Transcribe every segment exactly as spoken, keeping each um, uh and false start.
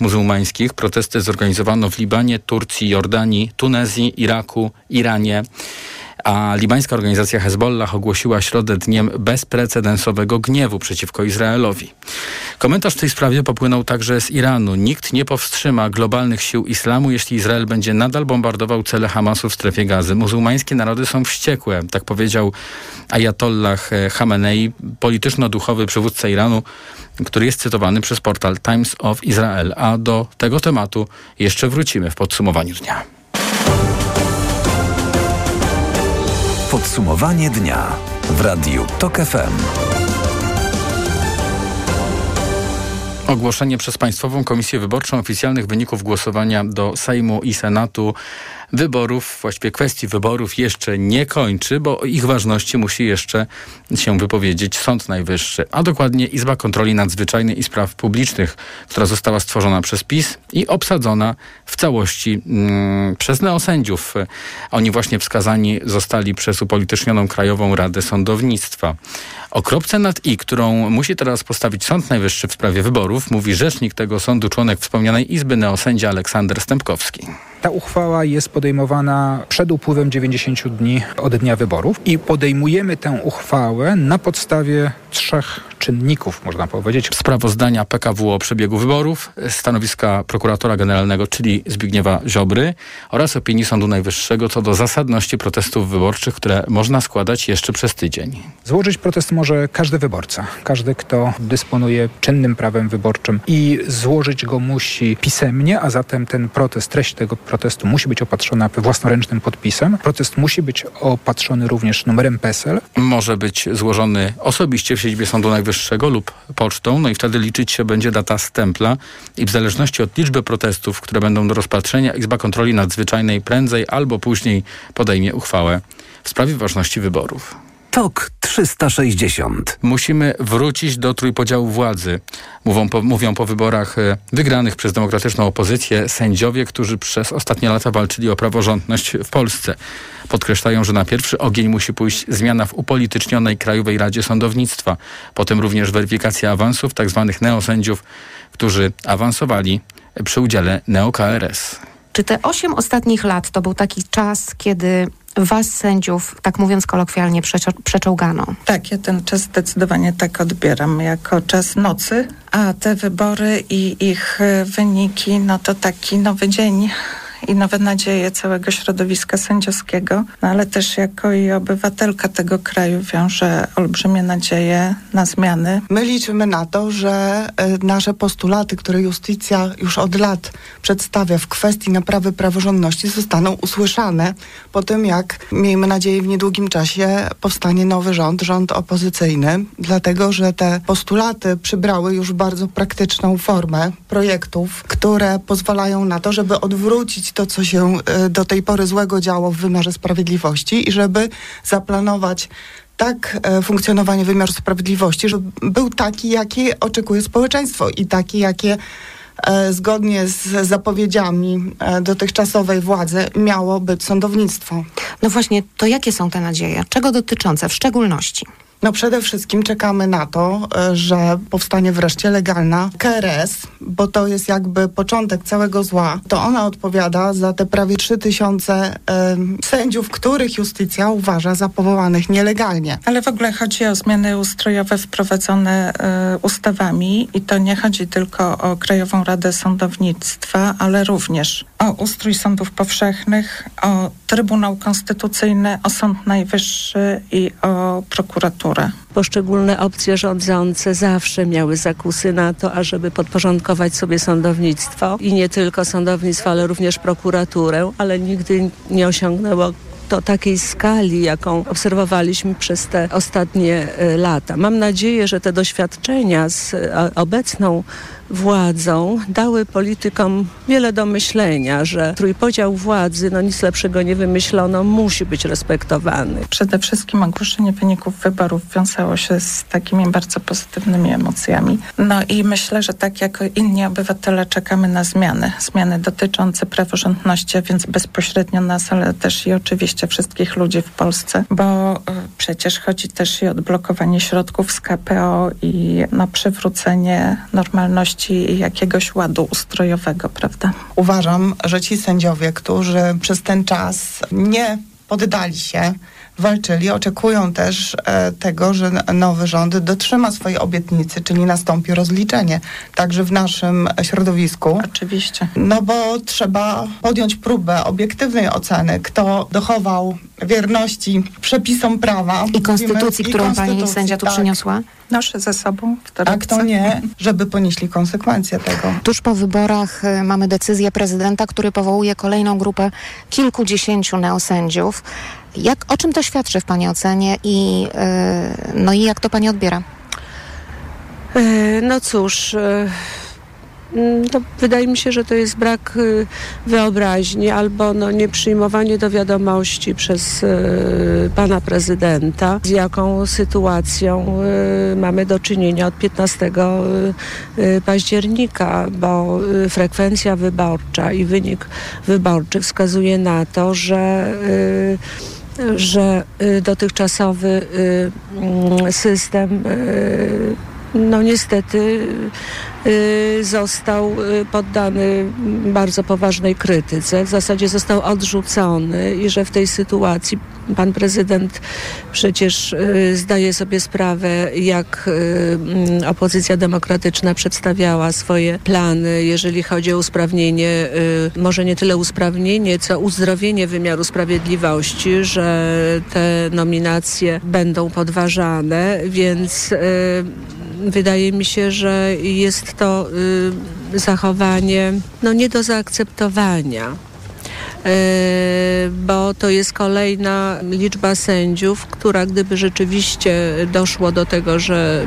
muzułmańskich. Protesty zorganizowano w Libanie, Turcji, Jordanii, Tunezji, Iraku, Iranie. A libańska organizacja Hezbollah ogłosiła środę dniem bezprecedensowego gniewu przeciwko Izraelowi. Komentarz w tej sprawie popłynął także z Iranu. Nikt nie powstrzyma globalnych sił islamu, jeśli Izrael będzie nadal bombardował cele Hamasu w strefie Gazy. Muzułmańskie narody są wściekłe, tak powiedział Ajatollah Chamenei, polityczno-duchowy przywódca Iranu, który jest cytowany przez portal Times of Israel. A do tego tematu jeszcze wrócimy w podsumowaniu dnia. Podsumowanie dnia w Radiu Tok F M. Ogłoszenie przez Państwową Komisję Wyborczą oficjalnych wyników głosowania do Sejmu i Senatu wyborów, właściwie kwestii wyborów, jeszcze nie kończy, bo o ich ważności musi jeszcze się wypowiedzieć Sąd Najwyższy, a dokładnie Izba Kontroli Nadzwyczajnej i Spraw Publicznych, która została stworzona przez PiS i obsadzona w całości mm, przez neosędziów. Oni właśnie wskazani zostali przez upolitycznioną Krajową Radę Sądownictwa. O kropce nad i, którą musi teraz postawić Sąd Najwyższy w sprawie wyborów, mówi rzecznik tego sądu, członek wspomnianej Izby, neosędzia Aleksander Stępkowski. Ta uchwała jest podejmowana przed upływem dziewięćdziesięciu dni od dnia wyborów i podejmujemy tę uchwałę na podstawie trzech czynników, można powiedzieć. Sprawozdania P K W o przebiegu wyborów, stanowiska prokuratora generalnego, czyli Zbigniewa Ziobry, oraz opinii Sądu Najwyższego co do zasadności protestów wyborczych, które można składać jeszcze przez tydzień. Złożyć protest może każdy wyborca, każdy, kto dysponuje czynnym prawem wyborczym, i złożyć go musi pisemnie, a zatem ten protest, treść tego protestu musi być opatrzona własnoręcznym podpisem. Protest musi być opatrzony również numerem P S L. Może być złożony osobiście w siedzibie Sądu Najwyższego lub pocztą, no i wtedy liczyć się będzie data stempla i w zależności od liczby protestów, które będą do rozpatrzenia, Izba Kontroli Nadzwyczajnej prędzej albo później podejmie uchwałę w sprawie ważności wyborów. Tok trzysta sześćdziesiąt. Musimy wrócić do trójpodziału władzy. Mówią po, mówią po wyborach wygranych przez demokratyczną opozycję sędziowie, którzy przez ostatnie lata walczyli o praworządność w Polsce. Podkreślają, że na pierwszy ogień musi pójść zmiana w upolitycznionej Krajowej Radzie Sądownictwa. Potem również weryfikacja awansów tzw. neosędziów, którzy awansowali przy udziale neo K R S. Czy te osiem ostatnich lat to był taki czas, kiedy was, sędziów, tak mówiąc kolokwialnie, przeczo- przeczołgano? Tak, ja ten czas zdecydowanie tak odbieram, jako czas nocy, a te wybory i ich wyniki, no to taki nowy dzień i nowe nadzieje całego środowiska sędziowskiego, no ale też jako i obywatelka tego kraju wiąże olbrzymie nadzieje na zmiany. My liczymy na to, że nasze postulaty, które Iustitia już od lat przedstawia w kwestii naprawy praworządności, zostaną usłyszane po tym, jak, miejmy nadzieję, w niedługim czasie powstanie nowy rząd, rząd opozycyjny, dlatego, że te postulaty przybrały już bardzo praktyczną formę projektów, które pozwalają na to, żeby odwrócić to, co się do tej pory złego działo w wymiarze sprawiedliwości i żeby zaplanować tak funkcjonowanie wymiaru sprawiedliwości, żeby był taki, jaki oczekuje społeczeństwo i taki, jakie zgodnie z zapowiedziami dotychczasowej władzy miało być sądownictwo. No właśnie, to jakie są te nadzieje? Czego dotyczące w szczególności? No przede wszystkim czekamy na to, że powstanie wreszcie legalna K R S, bo to jest jakby początek całego zła. To ona odpowiada za te prawie trzy tysiące y, sędziów, których Iustitia uważa za powołanych nielegalnie. Ale w ogóle chodzi o zmiany ustrojowe wprowadzone y, ustawami i to nie chodzi tylko o Krajową Radę Sądownictwa, ale również o ustrój sądów powszechnych, o Trybunał Konstytucyjny, o Sąd Najwyższy i o prokuraturę. Poszczególne opcje rządzące zawsze miały zakusy na to, ażeby podporządkować sobie sądownictwo i nie tylko sądownictwo, ale również prokuraturę, ale nigdy nie osiągnęło to takiej skali, jaką obserwowaliśmy przez te ostatnie lata. Mam nadzieję, że te doświadczenia z obecną władzą dały politykom wiele do myślenia, że trójpodział władzy, no nic lepszego nie wymyślono, musi być respektowany. Przede wszystkim ogłoszenie wyników wyborów wiązało się z takimi bardzo pozytywnymi emocjami. No i myślę, że tak jak inni obywatele czekamy na zmiany. Zmiany dotyczące praworządności, a więc bezpośrednio nas, ale też i oczywiście wszystkich ludzi w Polsce, bo przecież chodzi też i o odblokowanie środków z K P O i na przywrócenie normalności konieczności jakiegoś ładu ustrojowego, prawda? Uważam, że ci sędziowie, którzy przez ten czas nie poddali się, walczyli, oczekują też e, tego, że nowy rząd dotrzyma swojej obietnicy, czyli nastąpi rozliczenie, także w naszym środowisku. Oczywiście. No bo trzeba podjąć próbę obiektywnej oceny, kto dochował wierności przepisom prawa. I konstytucji, mówimy, którą i konstytucji, pani sędzia tu tak przyniosła? Noszę ze sobą w torebce. A kto nie, żeby ponieśli konsekwencje tego. Tuż po wyborach mamy decyzję prezydenta, który powołuje kolejną grupę kilkudziesięciu neosędziów. Jak, o czym to świadczy w pani ocenie i, yy, no i jak to pani odbiera? Yy, no cóż... Yy... To wydaje mi się, że to jest brak wyobraźni albo no nieprzyjmowanie do wiadomości przez y, pana prezydenta, z jaką sytuacją y, mamy do czynienia od piętnastego października, bo y, frekwencja wyborcza i wynik wyborczy wskazuje na to, że y, że y, dotychczasowy y, system y, no niestety y, został poddany bardzo poważnej krytyce. W zasadzie został odrzucony i że w tej sytuacji pan prezydent przecież y, zdaje sobie sprawę, jak y, opozycja demokratyczna przedstawiała swoje plany, jeżeli chodzi o usprawnienie, y, może nie tyle usprawnienie, co uzdrowienie wymiaru sprawiedliwości, że te nominacje będą podważane, więc y, wydaje mi się, że jest to y, zachowanie no, nie do zaakceptowania, y, bo to jest kolejna liczba sędziów, która gdyby rzeczywiście doszło do tego, że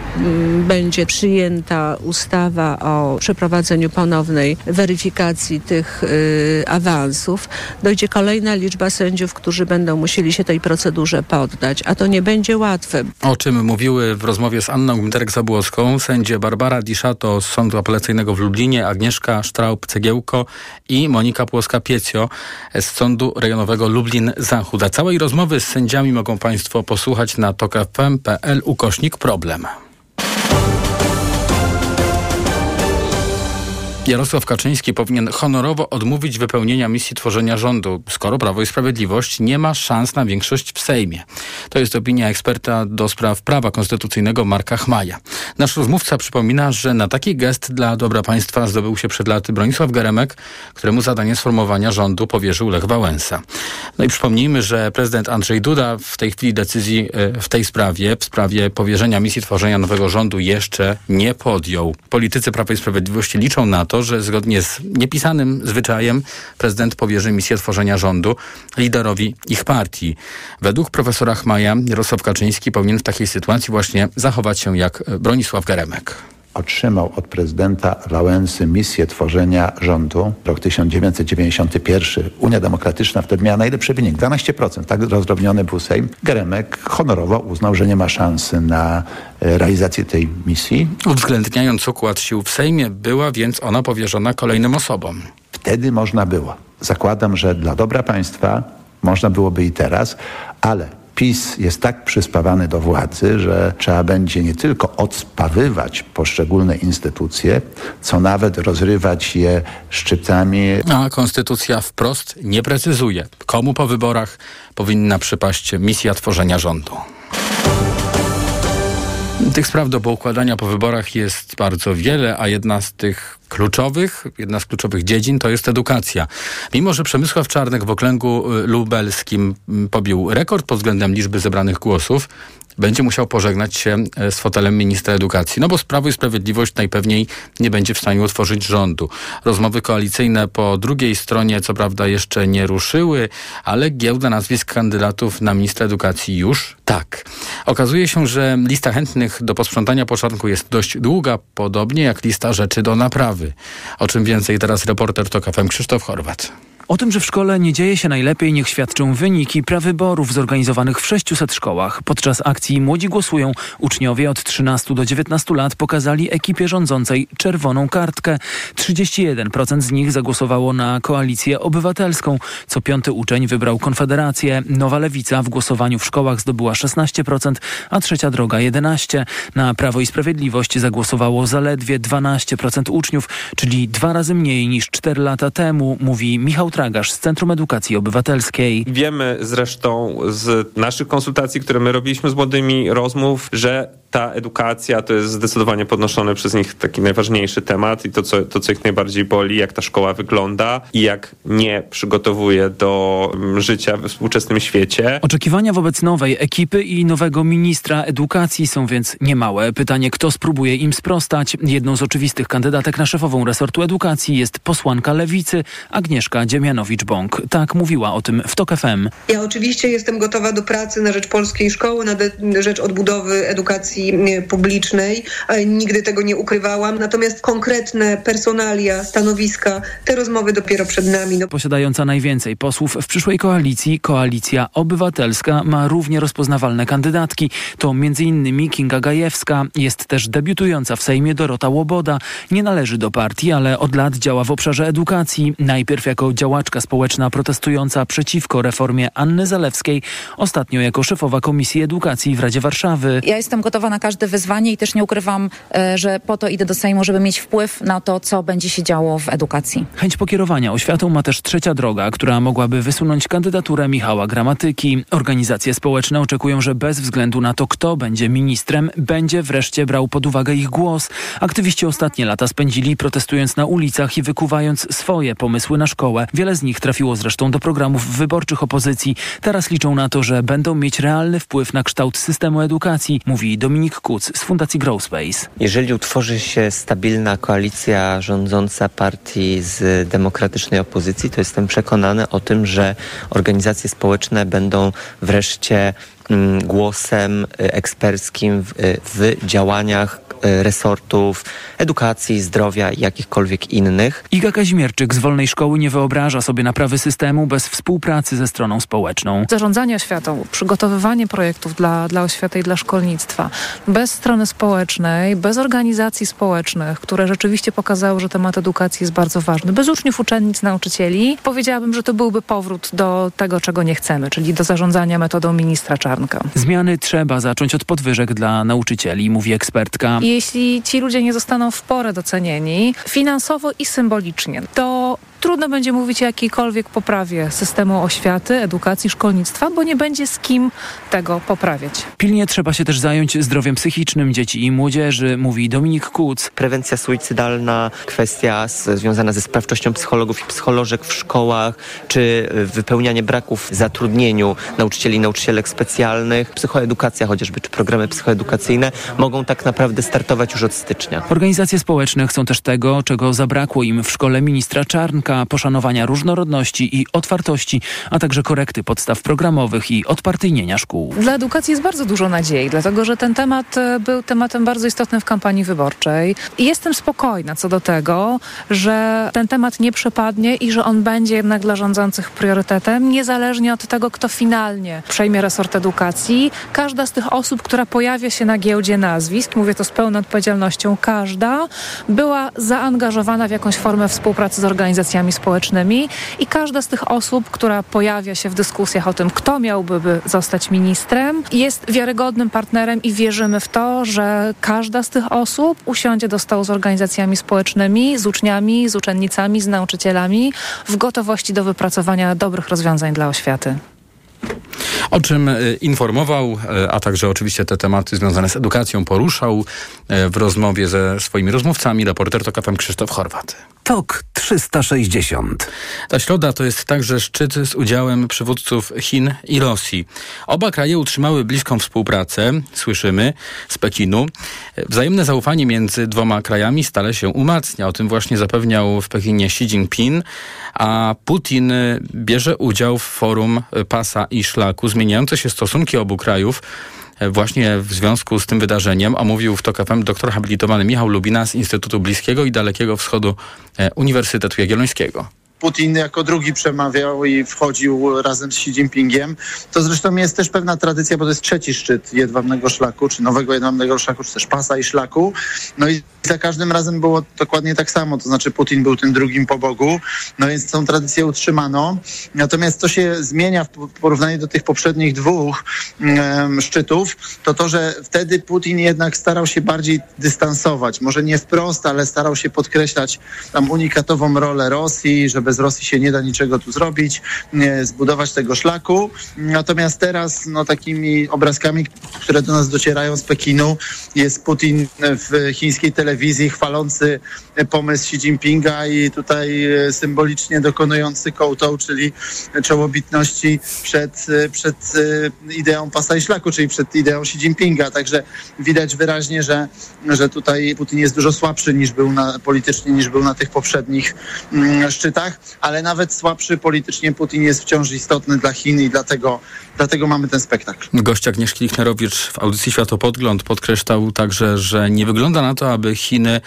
y, będzie przyjęta ustawa o przeprowadzeniu ponownej weryfikacji tych y, awansów, dojdzie kolejna liczba sędziów, którzy będą musieli się tej procedurze poddać, a to nie będzie łatwe. O czym mówiły w rozmowie z Anną Gmiterek-Zabłocką sędzie Barbara Diszato z Sądu Apelacyjnego w Lublinie, Agnieszka Sztraub-Cegiełko i Monika Płoska-Piecio z Sądu Rejonowego Lublin-Zachód. A całej rozmowy z sędziami mogą państwo posłuchać na tok fm kropka p l ukośnik problem. Jarosław Kaczyński powinien honorowo odmówić wypełnienia misji tworzenia rządu, skoro Prawo i Sprawiedliwość nie ma szans na większość w Sejmie. To jest opinia eksperta do spraw prawa konstytucyjnego Marka Chmaja. Nasz rozmówca przypomina, że na taki gest dla dobra państwa zdobył się przed laty Bronisław Geremek, któremu zadanie sformowania rządu powierzył Lech Wałęsa. No i przypomnijmy, że prezydent Andrzej Duda w tej chwili decyzji w tej sprawie, w sprawie powierzenia misji tworzenia nowego rządu jeszcze nie podjął. Politycy Prawa i Sprawiedliwości liczą na to, że zgodnie z niepisanym zwyczajem prezydent powierzy misję tworzenia rządu liderowi ich partii. Według profesora Chmaja Jarosław Kaczyński powinien w takiej sytuacji właśnie zachować się jak Bronisław Geremek. Otrzymał od prezydenta Wałęsy misję tworzenia rządu. Rok tysiąc dziewięćset dziewięćdziesiąty pierwszy. Unia Demokratyczna wtedy miała najlepszy wynik. dwanaście procent. Tak rozdrobniony był Sejm. Geremek honorowo uznał, że nie ma szansy na realizację tej misji. Uwzględniając układ sił w Sejmie, była więc ona powierzona kolejnym osobom. Wtedy można było. Zakładam, że dla dobra państwa można byłoby i teraz, ale PiS jest tak przyspawany do władzy, że trzeba będzie nie tylko odspawywać poszczególne instytucje, co nawet rozrywać je szczytami. A konstytucja wprost nie precyzuje, komu po wyborach powinna przypaść misja tworzenia rządu. Tych spraw do poukładania po wyborach jest bardzo wiele, a jedna z tych kluczowych, jedna z kluczowych dziedzin to jest edukacja. Mimo że Przemysław Czarnek w okręgu lubelskim pobił rekord pod względem liczby zebranych głosów, będzie musiał pożegnać się z fotelem ministra edukacji, no bo Prawo i Sprawiedliwość najpewniej nie będzie w stanie utworzyć rządu. Rozmowy koalicyjne po drugiej stronie co prawda jeszcze nie ruszyły, ale giełda nazwisk kandydatów na ministra edukacji już tak. Okazuje się, że lista chętnych do posprzątania po Czarnku jest dość długa, podobnie jak lista rzeczy do naprawy. O czym więcej teraz reporter tok fm Krzysztof Horwat. O tym, że w szkole nie dzieje się najlepiej, niech świadczą wyniki prawyborów zorganizowanych w sześciuset szkołach. Podczas akcji Młodzi Głosują uczniowie od trzynastu do dziewiętnastu lat pokazali ekipie rządzącej czerwoną kartkę. trzydzieści jeden procent z nich zagłosowało na Koalicję Obywatelską. Co piąty uczeń wybrał Konfederację. Nowa Lewica w głosowaniu w szkołach zdobyła szesnaście procent, a Trzecia Droga jedenaście procent. Na Prawo i Sprawiedliwość zagłosowało zaledwie dwanaście procent uczniów, czyli dwa razy mniej niż cztery lata temu, mówi Michał Tragarz z Centrum Edukacji Obywatelskiej. Wiemy zresztą z naszych konsultacji, które my robiliśmy z młodymi, rozmów, że ta edukacja to jest zdecydowanie podnoszony przez nich taki najważniejszy temat i to co, to, co ich najbardziej boli, jak ta szkoła wygląda i jak nie przygotowuje do życia we współczesnym świecie. Oczekiwania wobec nowej ekipy i nowego ministra edukacji są więc niemałe. Pytanie, kto spróbuje im sprostać? Jedną z oczywistych kandydatek na szefową resortu edukacji jest posłanka Lewicy Agnieszka Dziemianowicz-Bąk. Tak mówiła o tym w T O K F M. Ja oczywiście jestem gotowa do pracy na rzecz polskiej szkoły, na de- rzecz odbudowy edukacji publicznej. Nigdy tego nie ukrywałam. Natomiast konkretne personalia, stanowiska, te rozmowy dopiero przed nami. No. Posiadająca najwięcej posłów w przyszłej koalicji, Koalicja Obywatelska ma równie rozpoznawalne kandydatki. To między innymi Kinga Gajewska. Jest też debiutująca w Sejmie Dorota Łoboda. Nie należy do partii, ale od lat działa w obszarze edukacji. Najpierw jako działaczka społeczna protestująca przeciwko reformie Anny Zalewskiej. Ostatnio jako szefowa Komisji Edukacji w Radzie Warszawy. Ja jestem gotowa na każde wyzwanie i też nie ukrywam, że po to idę do Sejmu, żeby mieć wpływ na to, co będzie się działo w edukacji. Chęć pokierowania oświatą ma też Trzecia Droga, która mogłaby wysunąć kandydaturę Michała Gramatyki. Organizacje społeczne oczekują, że bez względu na to, kto będzie ministrem, będzie wreszcie brał pod uwagę ich głos. Aktywiści ostatnie lata spędzili protestując na ulicach i wykuwając swoje pomysły na szkołę. Wiele z nich trafiło zresztą do programów wyborczych opozycji. Teraz liczą na to, że będą mieć realny wpływ na kształt systemu edukacji, mówi Dominik Dominik Kuc z Fundacji Growspace. Jeżeli utworzy się stabilna koalicja rządząca partii z demokratycznej opozycji, to jestem przekonany o tym, że organizacje społeczne będą wreszcie głosem eksperckim w, w działaniach resortów edukacji, zdrowia i jakichkolwiek innych. Iga Kazimierczyk z Wolnej Szkoły nie wyobraża sobie naprawy systemu bez współpracy ze stroną społeczną. Zarządzanie oświatą, przygotowywanie projektów dla, dla oświaty i dla szkolnictwa. Bez strony społecznej, bez organizacji społecznych, które rzeczywiście pokazały, że temat edukacji jest bardzo ważny. Bez uczniów, uczennic, nauczycieli. Powiedziałabym, że to byłby powrót do tego, czego nie chcemy, czyli do zarządzania metodą ministra Czarnka. Zmiany trzeba zacząć od podwyżek dla nauczycieli, mówi ekspertka. Jeśli ci ludzie nie zostaną w porę docenieni finansowo i symbolicznie, to trudno będzie mówić o jakiejkolwiek poprawie systemu oświaty, edukacji, szkolnictwa, bo nie będzie z kim tego poprawiać. Pilnie trzeba się też zająć zdrowiem psychicznym dzieci i młodzieży, mówi Dominik Kuc. Prewencja suicydalna, kwestia związana ze sprawczością psychologów i psycholożek w szkołach, czy wypełnianie braków w zatrudnieniu nauczycieli i nauczycielek specjalnych, psychoedukacja chociażby, czy programy psychoedukacyjne mogą tak naprawdę startować już od stycznia. Organizacje społeczne chcą też tego, czego zabrakło im w szkole ministra Czarnka. Poszanowania różnorodności i otwartości, a także korekty podstaw programowych i odpartyjnienia szkół. Dla edukacji jest bardzo dużo nadziei, dlatego że ten temat był tematem bardzo istotnym w kampanii wyborczej. I jestem spokojna co do tego, że ten temat nie przepadnie i że on będzie jednak dla rządzących priorytetem, niezależnie od tego, kto finalnie przejmie resort edukacji. Każda z tych osób, która pojawia się na giełdzie nazwisk, mówię to z pełną odpowiedzialnością, każda była zaangażowana w jakąś formę współpracy z organizacjami społecznymi i każda z tych osób, która pojawia się w dyskusjach o tym, kto miałby zostać ministrem, jest wiarygodnym partnerem i wierzymy w to, że każda z tych osób usiądzie do stołu z organizacjami społecznymi, z uczniami, z uczennicami, z nauczycielami w gotowości do wypracowania dobrych rozwiązań dla oświaty. O czym informował, a także oczywiście te tematy związane z edukacją poruszał w rozmowie ze swoimi rozmówcami reporter T O K F M Krzysztof Chorwat. T O K trzysta sześćdziesiąt. Ta środa to jest także szczyt z udziałem przywódców Chin i Rosji. Oba kraje utrzymały bliską współpracę, słyszymy, z Pekinu. Wzajemne zaufanie między dwoma krajami stale się umacnia. O tym właśnie zapewniał w Pekinie Xi Jinping, a Putin bierze udział w forum Pasa i Szlaku. Zmieniające się stosunki obu krajów właśnie w związku z tym wydarzeniem omówił w T O K F M doktor habilitowany Michał Lubina z Instytutu Bliskiego i Dalekiego Wschodu Uniwersytetu Jagiellońskiego. Putin jako drugi przemawiał i wchodził razem z Xi Jinpingiem. To zresztą jest też pewna tradycja, bo to jest trzeci szczyt Jedwabnego Szlaku, czy Nowego Jedwabnego Szlaku, czy też Pasa i Szlaku. No i za każdym razem było dokładnie tak samo, to znaczy Putin był tym drugim po Bogu, no więc tą tradycję utrzymano. Natomiast co się zmienia w porównaniu do tych poprzednich dwóch um, szczytów, to to, że wtedy Putin jednak starał się bardziej dystansować. Może nie wprost, ale starał się podkreślać tam unikatową rolę Rosji, że bez Rosji się nie da niczego tu zrobić, nie, zbudować tego szlaku. Natomiast teraz no, takimi obrazkami, które do nas docierają z Pekinu, jest Putin w chińskiej telewizji chwalący pomysł Xi Jinpinga i tutaj symbolicznie dokonujący kołtą, czyli czołobitności przed, przed ideą pasa i szlaku, czyli przed ideą Xi Jinpinga. Także widać wyraźnie, że, że tutaj Putin jest dużo słabszy niż był na, politycznie niż był na tych poprzednich mm, szczytach, ale nawet słabszy politycznie Putin jest wciąż istotny dla Chin i dlatego, dlatego mamy ten spektakl. Gość Agnieszki Lichnerowicz w audycji Światopodgląd podkreślał także, że nie wygląda na to, aby Chiny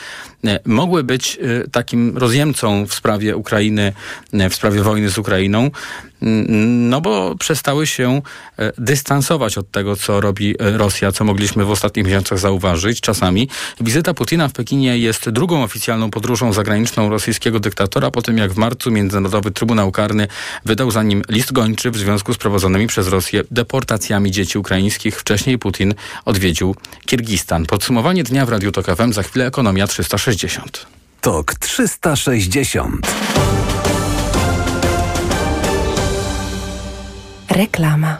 mogły być takim rozjemcą w sprawie Ukrainy, w sprawie wojny z Ukrainą, no bo przestały się dystansować od tego, co robi Rosja, co mogliśmy w ostatnich miesiącach zauważyć czasami. Wizyta Putina w Pekinie jest drugą oficjalną podróżą zagraniczną rosyjskiego dyktatora, po tym jak w marcu Międzynarodowy Trybunał Karny wydał za nim list gończy w związku z prowadzonymi przez Rosję deportacjami dzieci ukraińskich. Wcześniej Putin odwiedził Kirgistan. Podsumowanie dnia w Radiu Tok F M, za chwilę Ekonomia trzysta sześćdziesiąt. Tok trzysta sześćdziesiąt. Reklama.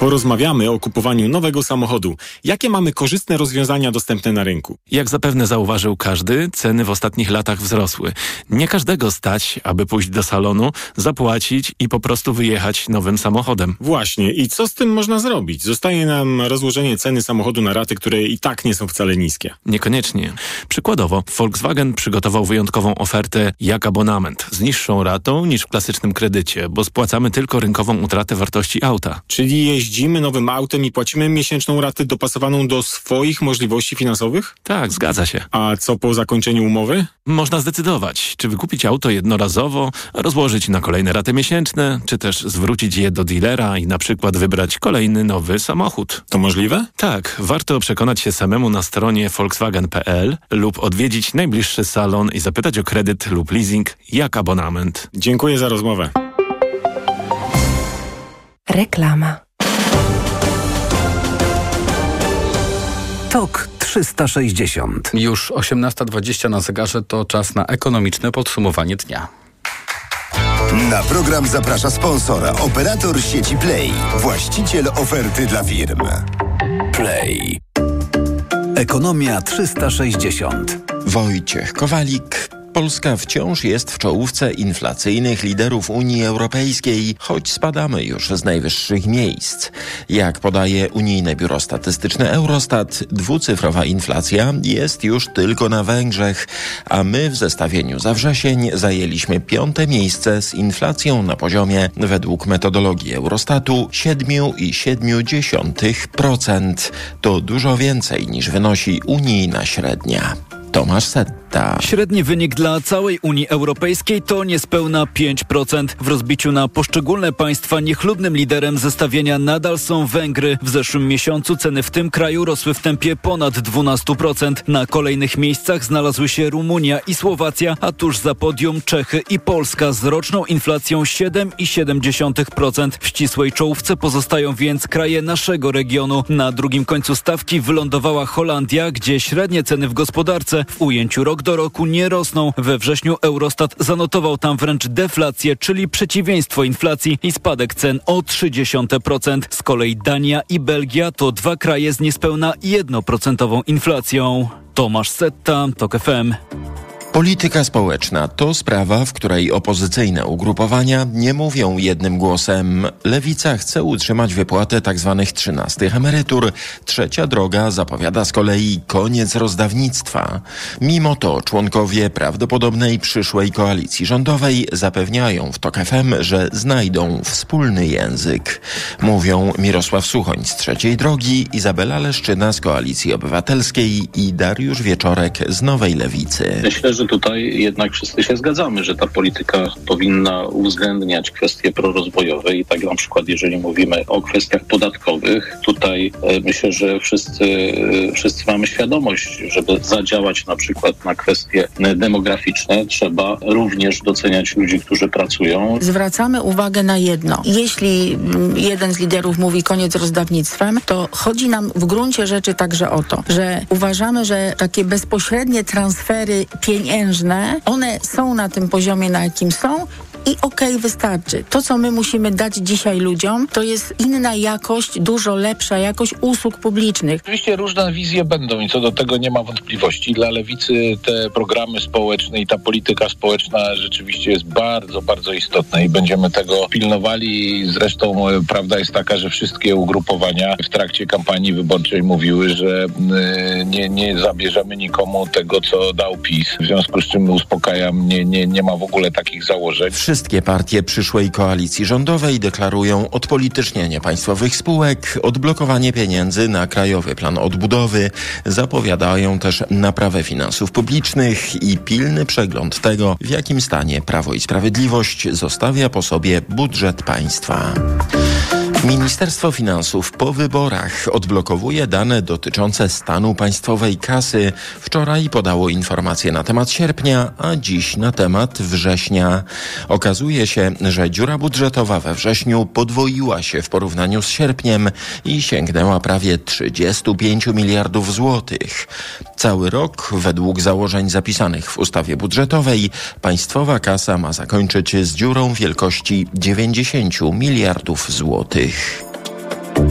Porozmawiamy o kupowaniu nowego samochodu. Jakie mamy korzystne rozwiązania dostępne na rynku? Jak zapewne zauważył każdy, ceny w ostatnich latach wzrosły. Nie każdego stać, aby pójść do salonu, zapłacić i po prostu wyjechać nowym samochodem. Właśnie. I co z tym można zrobić? Zostaje nam rozłożenie ceny samochodu na raty, które i tak nie są wcale niskie. Niekoniecznie. Przykładowo, Volkswagen przygotował wyjątkową ofertę jak abonament z niższą ratą niż w klasycznym kredycie, bo spłacamy tylko rynkową utratę wartości auta. Czyli jeździ Jeździmy nowym autem i płacimy miesięczną ratę dopasowaną do swoich możliwości finansowych? Tak, zgadza się. A co po zakończeniu umowy? Można zdecydować, czy wykupić auto jednorazowo, rozłożyć na kolejne raty miesięczne, czy też zwrócić je do dealera i na przykład wybrać kolejny nowy samochód. To możliwe? Tak, warto przekonać się samemu na stronie volkswagen kropka p l lub odwiedzić najbliższy salon i zapytać o kredyt lub leasing jak abonament. Dziękuję za rozmowę. Reklama. Tok trzysta sześćdziesiąt. Już osiemnasta dwadzieścia na zegarze, to czas na ekonomiczne podsumowanie dnia. Na program zaprasza sponsora, operator sieci Play, właściciel oferty dla firm. Play. Ekonomia trzysta sześćdziesiąt. Wojciech Kowalik. Polska wciąż jest w czołówce inflacyjnych liderów Unii Europejskiej, choć spadamy już z najwyższych miejsc. Jak podaje unijne biuro statystyczne Eurostat, dwucyfrowa inflacja jest już tylko na Węgrzech, a my w zestawieniu za wrzesień zajęliśmy piąte miejsce z inflacją na poziomie, według metodologii Eurostatu, siedem przecinek siedem procent. To dużo więcej niż wynosi unijna średnia. Tomasz Setta. Średni wynik dla całej Unii Europejskiej to niespełna pięć procent. W rozbiciu na poszczególne państwa niechlubnym liderem zestawienia nadal są Węgry. W zeszłym miesiącu ceny w tym kraju rosły w tempie ponad dwanaście procent. Na kolejnych miejscach znalazły się Rumunia i Słowacja, a tuż za podium Czechy i Polska z roczną inflacją siedem przecinek siedem procent. W ścisłej czołówce pozostają więc kraje naszego regionu. Na drugim końcu stawki wylądowała Holandia, gdzie średnie ceny w gospodarce w ujęciu rok do roku nie rosną. We wrześniu Eurostat zanotował tam wręcz deflację, czyli przeciwieństwo inflacji i spadek cen o trzydzieści procent. Z kolei Dania i Belgia to dwa kraje z niespełna jednoprocentową inflacją. Tomasz Setta, Tok F M. Polityka społeczna to sprawa, w której opozycyjne ugrupowania nie mówią jednym głosem. Lewica chce utrzymać wypłatę tzw. trzynastych emerytur. Trzecia droga zapowiada z kolei koniec rozdawnictwa. Mimo to członkowie prawdopodobnej przyszłej koalicji rządowej zapewniają w Tok F M, że znajdą wspólny język. Mówią Mirosław Suchoń z Trzeciej Drogi, Izabela Leszczyna z Koalicji Obywatelskiej i Dariusz Wieczorek z Nowej Lewicy. Myślę, że tutaj jednak wszyscy się zgadzamy, że ta polityka powinna uwzględniać kwestie prorozwojowe i tak na przykład jeżeli mówimy o kwestiach podatkowych, tutaj myślę, że wszyscy, wszyscy mamy świadomość, żeby zadziałać na przykład na kwestie demograficzne, trzeba również doceniać ludzi, którzy pracują. Zwracamy uwagę na jedno. Jeśli jeden z liderów mówi koniec rozdawnictwem, to chodzi nam w gruncie rzeczy także o to, że uważamy, że takie bezpośrednie transfery pieniężne, one są na tym poziomie, na jakim są. I okej, okay, wystarczy. To, co my musimy dać dzisiaj ludziom, to jest inna jakość, dużo lepsza jakość usług publicznych. Oczywiście różne wizje będą i co do tego nie ma wątpliwości. Dla Lewicy te programy społeczne i ta polityka społeczna rzeczywiście jest bardzo, bardzo istotna i będziemy tego pilnowali. Zresztą prawda jest taka, że wszystkie ugrupowania w trakcie kampanii wyborczej mówiły, że nie, nie zabierzemy nikomu tego, co dał PiS. W związku z czym uspokajam, nie, nie, nie ma w ogóle takich założeń. Wszystkie partie przyszłej koalicji rządowej deklarują odpolitycznienie państwowych spółek, odblokowanie pieniędzy na Krajowy Plan Odbudowy, zapowiadają też naprawę finansów publicznych i pilny przegląd tego, w jakim stanie Prawo i Sprawiedliwość zostawia po sobie budżet państwa. Ministerstwo Finansów po wyborach odblokowuje dane dotyczące stanu państwowej kasy. Wczoraj podało informacje na temat sierpnia, a dziś na temat września. Okazuje się, że dziura budżetowa we wrześniu podwoiła się w porównaniu z sierpniem i sięgnęła prawie trzydziestu pięciu miliardów złotych. Cały rok, według założeń zapisanych w ustawie budżetowej, państwowa kasa ma zakończyć z dziurą wielkości dziewięćdziesięciu miliardów złotych.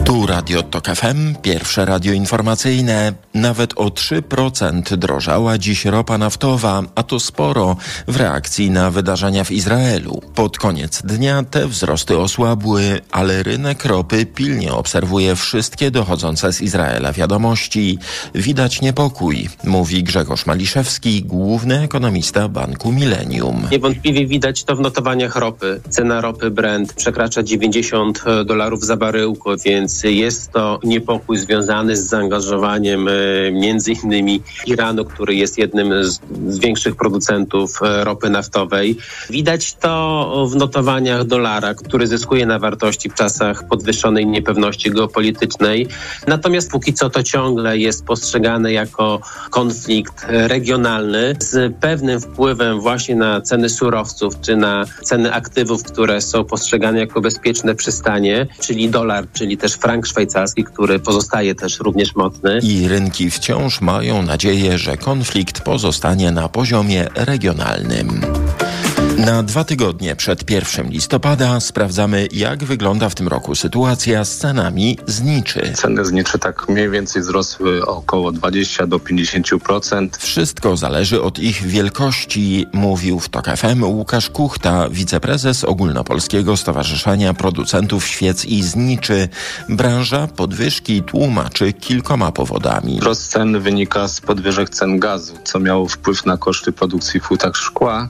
Tu Radio Tok F M, pierwsze radio informacyjne. Nawet o trzy procent drożała dziś ropa naftowa, a to sporo w reakcji na wydarzenia w Izraelu. Pod koniec dnia te wzrosty osłabły, ale rynek ropy pilnie obserwuje wszystkie dochodzące z Izraela wiadomości. Widać niepokój, mówi Grzegorz Maliszewski, główny ekonomista Banku Millennium. Niewątpliwie widać to w notowaniach ropy. Cena ropy Brent przekracza dziewięćdziesiąt dolarów za baryłko, więc jest to niepokój związany z zaangażowaniem między innymi Iranu, który jest jednym z, z większych producentów ropy naftowej. Widać to w notowaniach dolara, który zyskuje na wartości w czasach podwyższonej niepewności geopolitycznej. Natomiast póki co to ciągle jest postrzegane jako konflikt regionalny z pewnym wpływem właśnie na ceny surowców czy na ceny aktywów, które są postrzegane jako bezpieczne przystanie, czyli dolar, czyli też frank szwajcarski, który pozostaje też również mocny. I rynki wciąż mają nadzieję, że konflikt pozostanie na poziomie regionalnym. Na dwa tygodnie przed pierwszego listopada sprawdzamy, jak wygląda w tym roku sytuacja z cenami zniczy. Ceny zniczy tak mniej więcej wzrosły około dwadzieścia do pięćdziesięciu procent. Wszystko zależy od ich wielkości, mówił w Tok F M Łukasz Kuchta, wiceprezes Ogólnopolskiego Stowarzyszenia Producentów Świec i Zniczy. Branża podwyżki tłumaczy kilkoma powodami. Wzrost cen wynika z podwyżek cen gazu, co miało wpływ na koszty produkcji w hutach szkła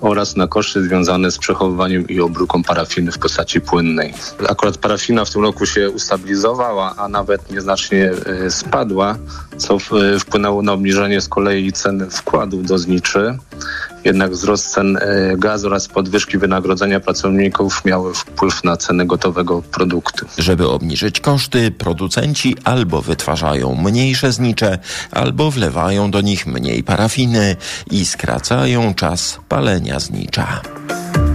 oraz na koszty związane z przechowywaniem i obróbką parafiny w postaci płynnej. Akurat parafina w tym roku się ustabilizowała, a nawet nieznacznie spadła, co wpłynęło na obniżenie z kolei cen wkładów do zniczy. Jednak wzrost cen gazu oraz podwyżki wynagrodzenia pracowników miały wpływ na cenę gotowego produktu. Żeby obniżyć koszty, producenci albo wytwarzają mniejsze znicze, albo wlewają do nich mniej parafiny i skracają czas palenia znicza.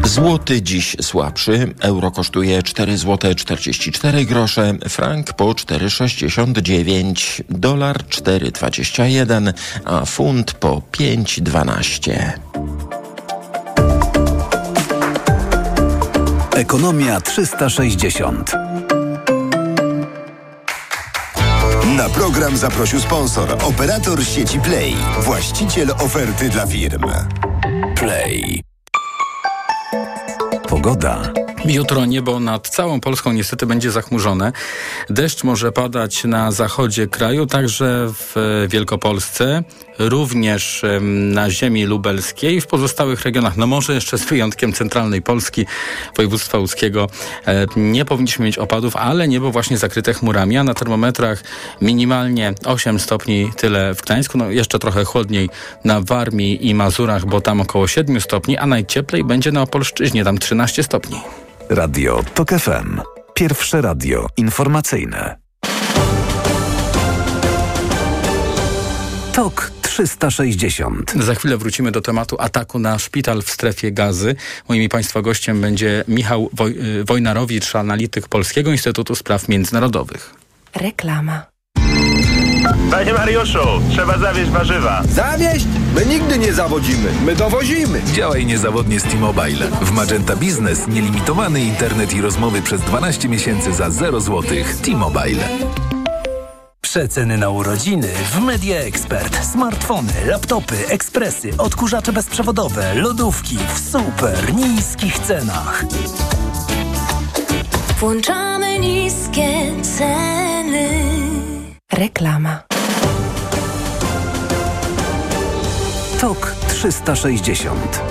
Złoty dziś słabszy, euro kosztuje cztery złote czterdzieści cztery grosze, frank po cztery sześćdziesiąt dziewięć, dolar cztery dwadzieścia jeden, a funt po pięć dwanaście. Ekonomia trzysta sześćdziesiąt. Na program zaprosił sponsor, operator sieci Play, właściciel oferty dla firm. Play. Pogoda. Jutro niebo nad całą Polską niestety będzie zachmurzone. Deszcz może padać na zachodzie kraju, także w Wielkopolsce. również na ziemi lubelskiej. W pozostałych regionach, no może jeszcze z wyjątkiem centralnej Polski, województwa łódzkiego, nie powinniśmy mieć opadów, ale niebo właśnie zakryte chmurami, a na termometrach minimalnie osiem stopni, tyle w Gdańsku, no jeszcze trochę chłodniej na Warmii i Mazurach, bo tam około siedem stopni, a najcieplej będzie na Opolszczyźnie, tam trzynaście stopni. Radio TOK F M. Pierwsze radio informacyjne. TOK trzysta sześćdziesiąt. Za chwilę wrócimy do tematu ataku na szpital w Strefie Gazy. Moim i Państwa gościem będzie Michał Woj- Wojnarowicz, analityk Polskiego Instytutu Spraw Międzynarodowych. Reklama. Panie Mariuszu, trzeba zawieźć warzywa. Zawieźć? My nigdy nie zawodzimy, my dowozimy. Działaj niezawodnie z T-Mobile. W Magenta Biznes nielimitowany internet i rozmowy przez dwanaście miesięcy za zero złotych. T-Mobile. Przeceny na urodziny w Media Expert. Smartfony, laptopy, ekspresy, odkurzacze bezprzewodowe, lodówki w super niskich cenach. Włączamy niskie ceny. Reklama. TOK trzysta sześćdziesiąt.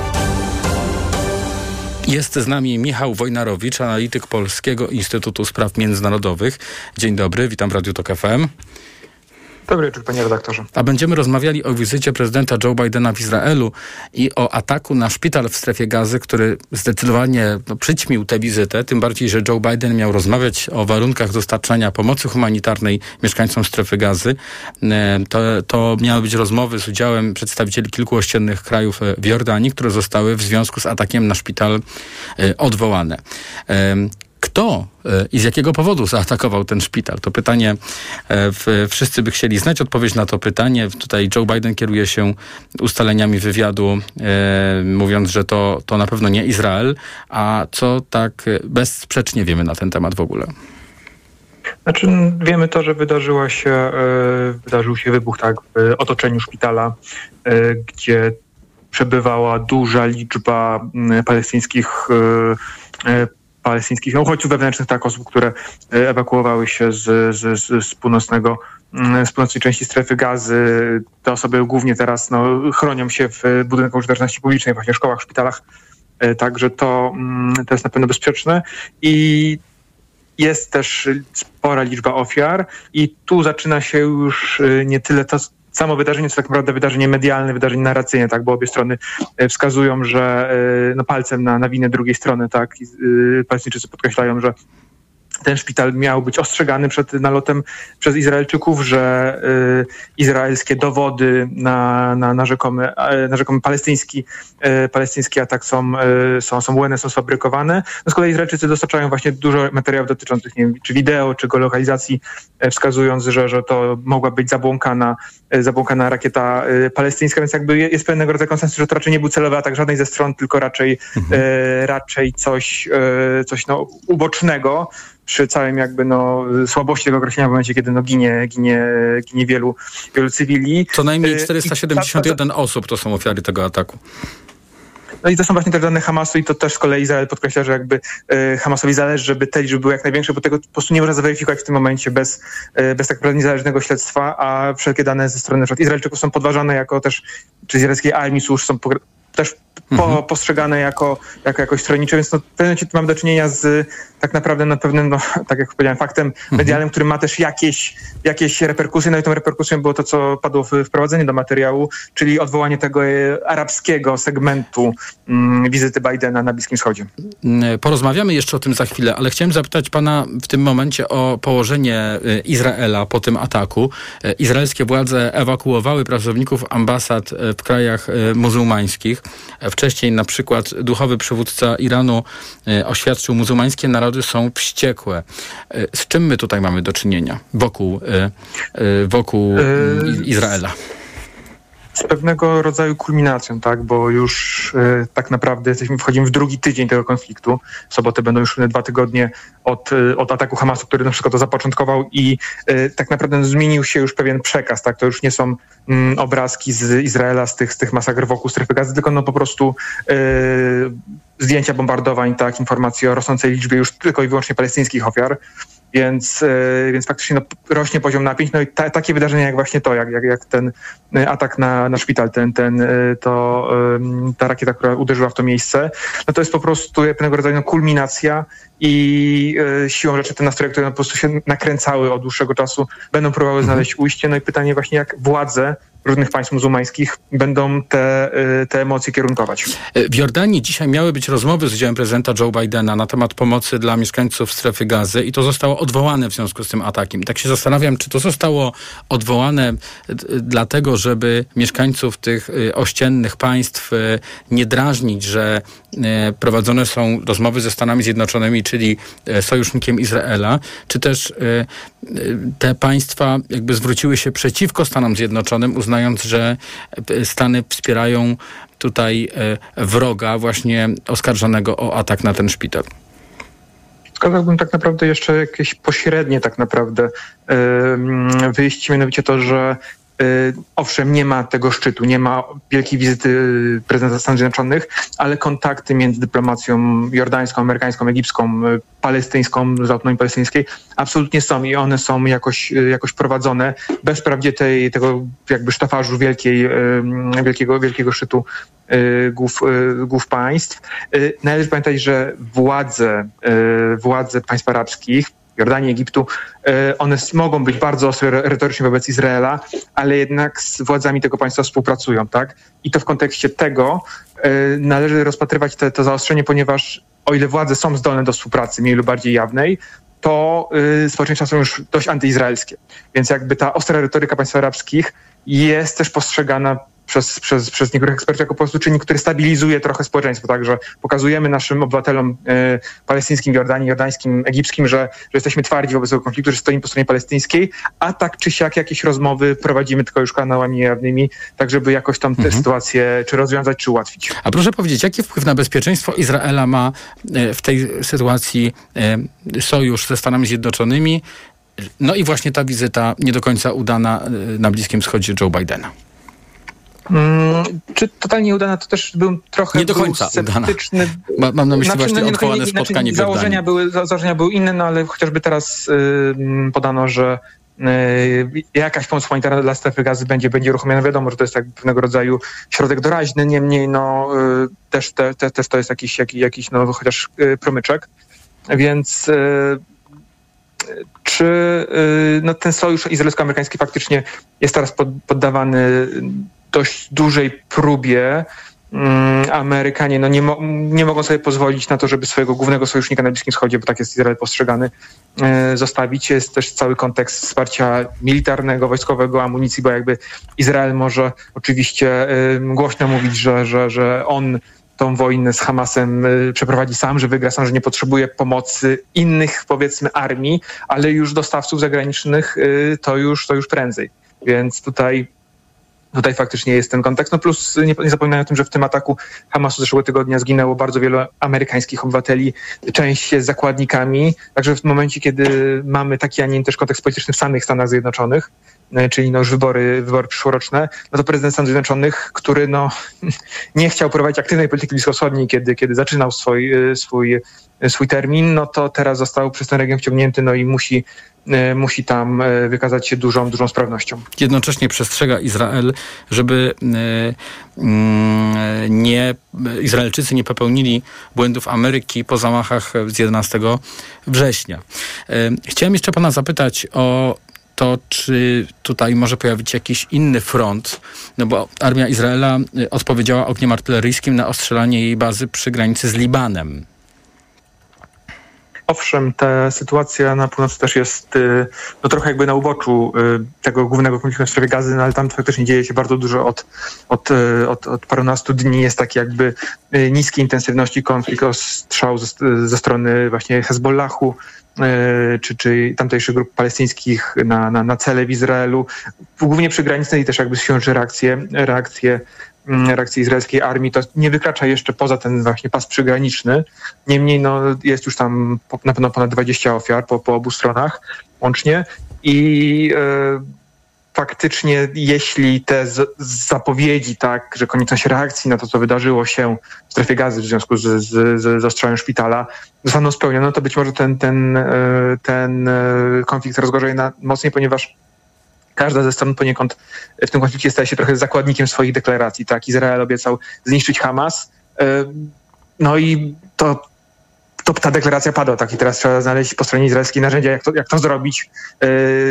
Jest z nami Michał Wojnarowicz, analityk Polskiego Instytutu Spraw Międzynarodowych. Dzień dobry, witam w Radiu TOK F M. Dobry wieczór, panie redaktorze. A będziemy rozmawiali o wizycie prezydenta Joe Bidena w Izraelu i o ataku na szpital w Strefie Gazy, który zdecydowanie no, przyćmił tę wizytę, tym bardziej, że Joe Biden miał rozmawiać o warunkach dostarczania pomocy humanitarnej mieszkańcom Strefy Gazy. To, to miały być rozmowy z udziałem przedstawicieli kilku ościennych krajów w Jordanii, które zostały w związku z atakiem na szpital odwołane. Kto i z jakiego powodu zaatakował ten szpital? To pytanie wszyscy by chcieli znać. Odpowiedź na to pytanie. Tutaj Joe Biden kieruje się ustaleniami wywiadu, mówiąc, że to, to na pewno nie Izrael. A co tak bezsprzecznie wiemy na ten temat w ogóle? Znaczy, wiemy to, że wydarzyło się, wydarzył się wybuch tak w otoczeniu szpitala, gdzie przebywała duża liczba palestyńskich palestyńskich uchodźców wewnętrznych, tak, osób, które ewakuowały się z, z, z, północnego, z północnej części Strefy Gazy. Te osoby głównie teraz no, chronią się w budynkach użyteczności publicznej, właśnie w szkołach, szpitalach. Także to, to jest na pewno bezpieczne. I jest też spora liczba ofiar. I tu zaczyna się już nie tyle to samo wydarzenie, co tak naprawdę wydarzenie medialne, wydarzenie narracyjne, tak, bo obie strony wskazują, że no, palcem na, na winę drugiej strony, tak, i yy, Palestyńczycy podkreślają, że ten szpital miał być ostrzegany przed nalotem przez Izraelczyków, że y, izraelskie dowody na, na, na, rzekomy, na rzekomy palestyński, y, palestyński atak są, y, są, są błędne, są sfabrykowane. No z kolei Izraelczycy dostarczają właśnie dużo materiałów dotyczących, nie wiem, czy wideo, czy geolokalizacji, y, wskazując, że, że to mogła być zabłąkana, y, zabłąkana rakieta y, palestyńska, więc jakby jest pewnego rodzaju konsensus, że to raczej nie był celowy atak żadnej ze stron, tylko raczej, mhm. y, raczej coś, y, coś no, ubocznego, przy całym jakby no, słabości tego określenia w momencie, kiedy no, ginie, ginie, ginie wielu, wielu cywili. Co najmniej czterysta siedemdziesiąt jeden ta, ta, ta... osób to są ofiary tego ataku. No i to są właśnie te dane Hamasu i to też z kolei Izrael podkreśla, że jakby y, Hamasowi zależy, żeby te liczby były jak największe, bo tego po prostu nie można zweryfikować w tym momencie bez, y, bez tak naprawdę niezależnego śledztwa, a wszelkie dane ze strony np. Izraelczyków są podważane jako też, czy izraelskiej armii służb są po, też po, mhm. postrzegane jako, jako jakoś stronnicze, więc no, w pewnym momencie mam do czynienia z tak naprawdę na pewnym, no, tak jak powiedziałem, faktem mhm. medialnym, który ma też jakieś, jakieś reperkusje. No i tą reperkusją było to, co padło w wprowadzeniu do materiału, czyli odwołanie tego arabskiego segmentu mm, wizyty Bidena na Bliskim Wschodzie. Porozmawiamy jeszcze o tym za chwilę, ale chciałem zapytać pana w tym momencie o położenie Izraela po tym ataku. Izraelskie władze ewakuowały pracowników ambasad w krajach muzułmańskich. Wcześniej na przykład duchowy przywódca Iranu oświadczył, muzułmańskie narody są wściekłe. Z czym my tutaj mamy do czynienia wokół, wokół yy, Izraela? Z pewnego rodzaju kulminacją, tak, bo już yy, tak naprawdę jesteśmy, wchodzimy w drugi tydzień tego konfliktu. W sobotę będą już dwa tygodnie od, yy, od ataku Hamasu, który na wszystko to zapoczątkował i yy, tak naprawdę zmienił się już pewien przekaz, tak, to już nie są yy, obrazki z Izraela, z tych, z tych masakr wokół Strefy Gazy, tylko no po prostu yy, zdjęcia bombardowań, tak, informacje o rosnącej liczbie już tylko i wyłącznie palestyńskich ofiar. Więc, więc faktycznie no, rośnie poziom napięć. No i ta, takie wydarzenia jak właśnie to, jak, jak, jak ten atak na, na szpital, ten, ten, to, ta rakieta, która uderzyła w to miejsce, no to jest po prostu pewnego rodzaju kulminacja i siłą rzeczy te nastroje, które po prostu się nakręcały od dłuższego czasu, będą próbowały znaleźć ujście. No i pytanie właśnie, jak władze różnych państw muzułmańskich będą te, te emocje kierunkować. W Jordanii dzisiaj miały być rozmowy z udziałem prezydenta Joe Bidena na temat pomocy dla mieszkańców strefy Gazy i to zostało odwołane w związku z tym atakiem. Tak się zastanawiam, czy to zostało odwołane dlatego, żeby mieszkańców tych ościennych państw nie drażnić, że prowadzone są rozmowy ze Stanami Zjednoczonymi, czyli sojusznikiem Izraela, czy też te państwa jakby zwróciły się przeciwko Stanom Zjednoczonym, uznając, że Stany wspierają tutaj wroga właśnie oskarżonego o atak na ten szpital. Wskazałbym tak naprawdę jeszcze jakieś pośrednie tak naprawdę wyjście, mianowicie to, że owszem, nie ma tego szczytu, nie ma wielkiej wizyty prezydenta Stanów Zjednoczonych, ale kontakty między dyplomacją jordańską, amerykańską, egipską, palestyńską, z autonomii palestyńskiej absolutnie są i one są jakoś, jakoś prowadzone bez wprawdzie tej, tego jakby sztafażu wielkiej, wielkiego, wielkiego szczytu głów, głów państw. Należy pamiętać, że władze, władze państw arabskich, Jordanii, Egiptu, one mogą być bardzo ostre retorycznie wobec Izraela, ale jednak z władzami tego państwa współpracują, tak? I to w kontekście tego należy rozpatrywać te, to zaostrzenie, ponieważ o ile władze są zdolne do współpracy, mniej lub bardziej jawnej, to społeczeństwa są już dość antyizraelskie. Więc jakby ta ostra retoryka państw arabskich jest też postrzegana Przez, przez, przez niektórych ekspertów jako po prostu czynnik, który stabilizuje trochę społeczeństwo. Także pokazujemy naszym obywatelom y, palestyńskim, Jordanii, jordańskim, egipskim, że, że jesteśmy twardzi wobec tego konfliktu, że stoimy po stronie palestyńskiej, a tak czy siak jakieś rozmowy prowadzimy tylko już kanałami jawnymi, tak żeby jakoś tam tę mhm. sytuację czy rozwiązać, czy ułatwić. A proszę powiedzieć, jaki wpływ na bezpieczeństwo Izraela ma y, w tej sytuacji y, sojusz ze Stanami Zjednoczonymi, no i właśnie ta wizyta nie do końca udana y, na Bliskim Wschodzie Joe Bidena? Hmm, czy totalnie udana, to też byłem trochę nie do końca sceptyczny. Ma, mam na myśli znaczy, właśnie no, odwołane spotkanie w Jordanii. Założenia były, założenia były inne, no ale chociażby teraz yy, podano, że Yy, jakaś pomoc humanitarna dla strefy Gazy będzie, będzie uruchomiona. Wiadomo, że to jest tak pewnego rodzaju środek doraźny, niemniej no, yy, też, te, te, też to jest jakiś, jakiś, jakiś no, chociaż yy, promyczek. Więc yy, czy yy, no, ten sojusz izraelsko-amerykański faktycznie jest teraz pod, poddawany yy, dość dużej próbie. Amerykanie no nie, mo- nie mogą sobie pozwolić na to, żeby swojego głównego sojusznika na Bliskim Wschodzie, bo tak jest Izrael postrzegany, e, zostawić. Jest też cały kontekst wsparcia militarnego, wojskowego, amunicji, bo jakby Izrael może oczywiście e, głośno mówić, że, że, że on tą wojnę z Hamasem y, przeprowadzi sam, że wygra sam, że nie potrzebuje pomocy innych, powiedzmy, armii, ale już dostawców zagranicznych y, to, już, to już prędzej. Więc tutaj Tutaj faktycznie jest ten kontekst. No plus nie, nie zapominaj o tym, że w tym ataku Hamasu zeszłego tygodnia zginęło bardzo wielu amerykańskich obywateli, część z zakładnikami. Także w momencie, kiedy mamy taki, a nie też kontekst polityczny w samych Stanach Zjednoczonych, czyli no już wybory, wybory przyszłoroczne, no to prezydent Stanów Zjednoczonych, który no nie chciał prowadzić aktywnej polityki bliskowschodniej, kiedy, kiedy zaczynał swój, swój, swój termin, no to teraz został przez ten region wciągnięty, no i musi musi tam wykazać się dużą, dużą sprawnością. Jednocześnie przestrzega Izrael, żeby nie, Izraelczycy nie popełnili błędów Ameryki po zamachach z jedenastego września. Chciałem jeszcze pana zapytać o to, czy tutaj może pojawić się jakiś inny front, no bo armia Izraela odpowiedziała ogniem artyleryjskim na ostrzelanie jej bazy przy granicy z Libanem. Owszem, ta sytuacja na północy też jest no, trochę jakby na uboczu tego głównego konfliktu w strefie Gazy, no, ale tam faktycznie dzieje się bardzo dużo od, od, od, od parunastu dni. Jest taki jakby niskiej intensywności konflikt, ostrzał ze, ze strony właśnie Hezbollahu, czy, czy tamtejszych grup palestyńskich na, na, na cele w Izraelu, głównie przy granicy i też jakby się reakcje, reakcje reakcji izraelskiej armii, to nie wykracza jeszcze poza ten właśnie pas przygraniczny. Niemniej no, jest już tam na pewno ponad dwadzieścia ofiar po, po obu stronach łącznie i... Yy... faktycznie jeśli te z- zapowiedzi, tak, że konieczność reakcji na to, co wydarzyło się w Strefie Gazy w związku z, z, z zastrzałem szpitala zostaną spełnione, no to być może ten, ten, ten konflikt rozgorzej na, mocniej, ponieważ każda ze stron poniekąd w tym konflikcie staje się trochę zakładnikiem swoich deklaracji. Tak, Izrael obiecał zniszczyć Hamas, no i to, to ta deklaracja padła, tak, i teraz trzeba znaleźć po stronie izraelskiej narzędzia, jak to, jak to zrobić.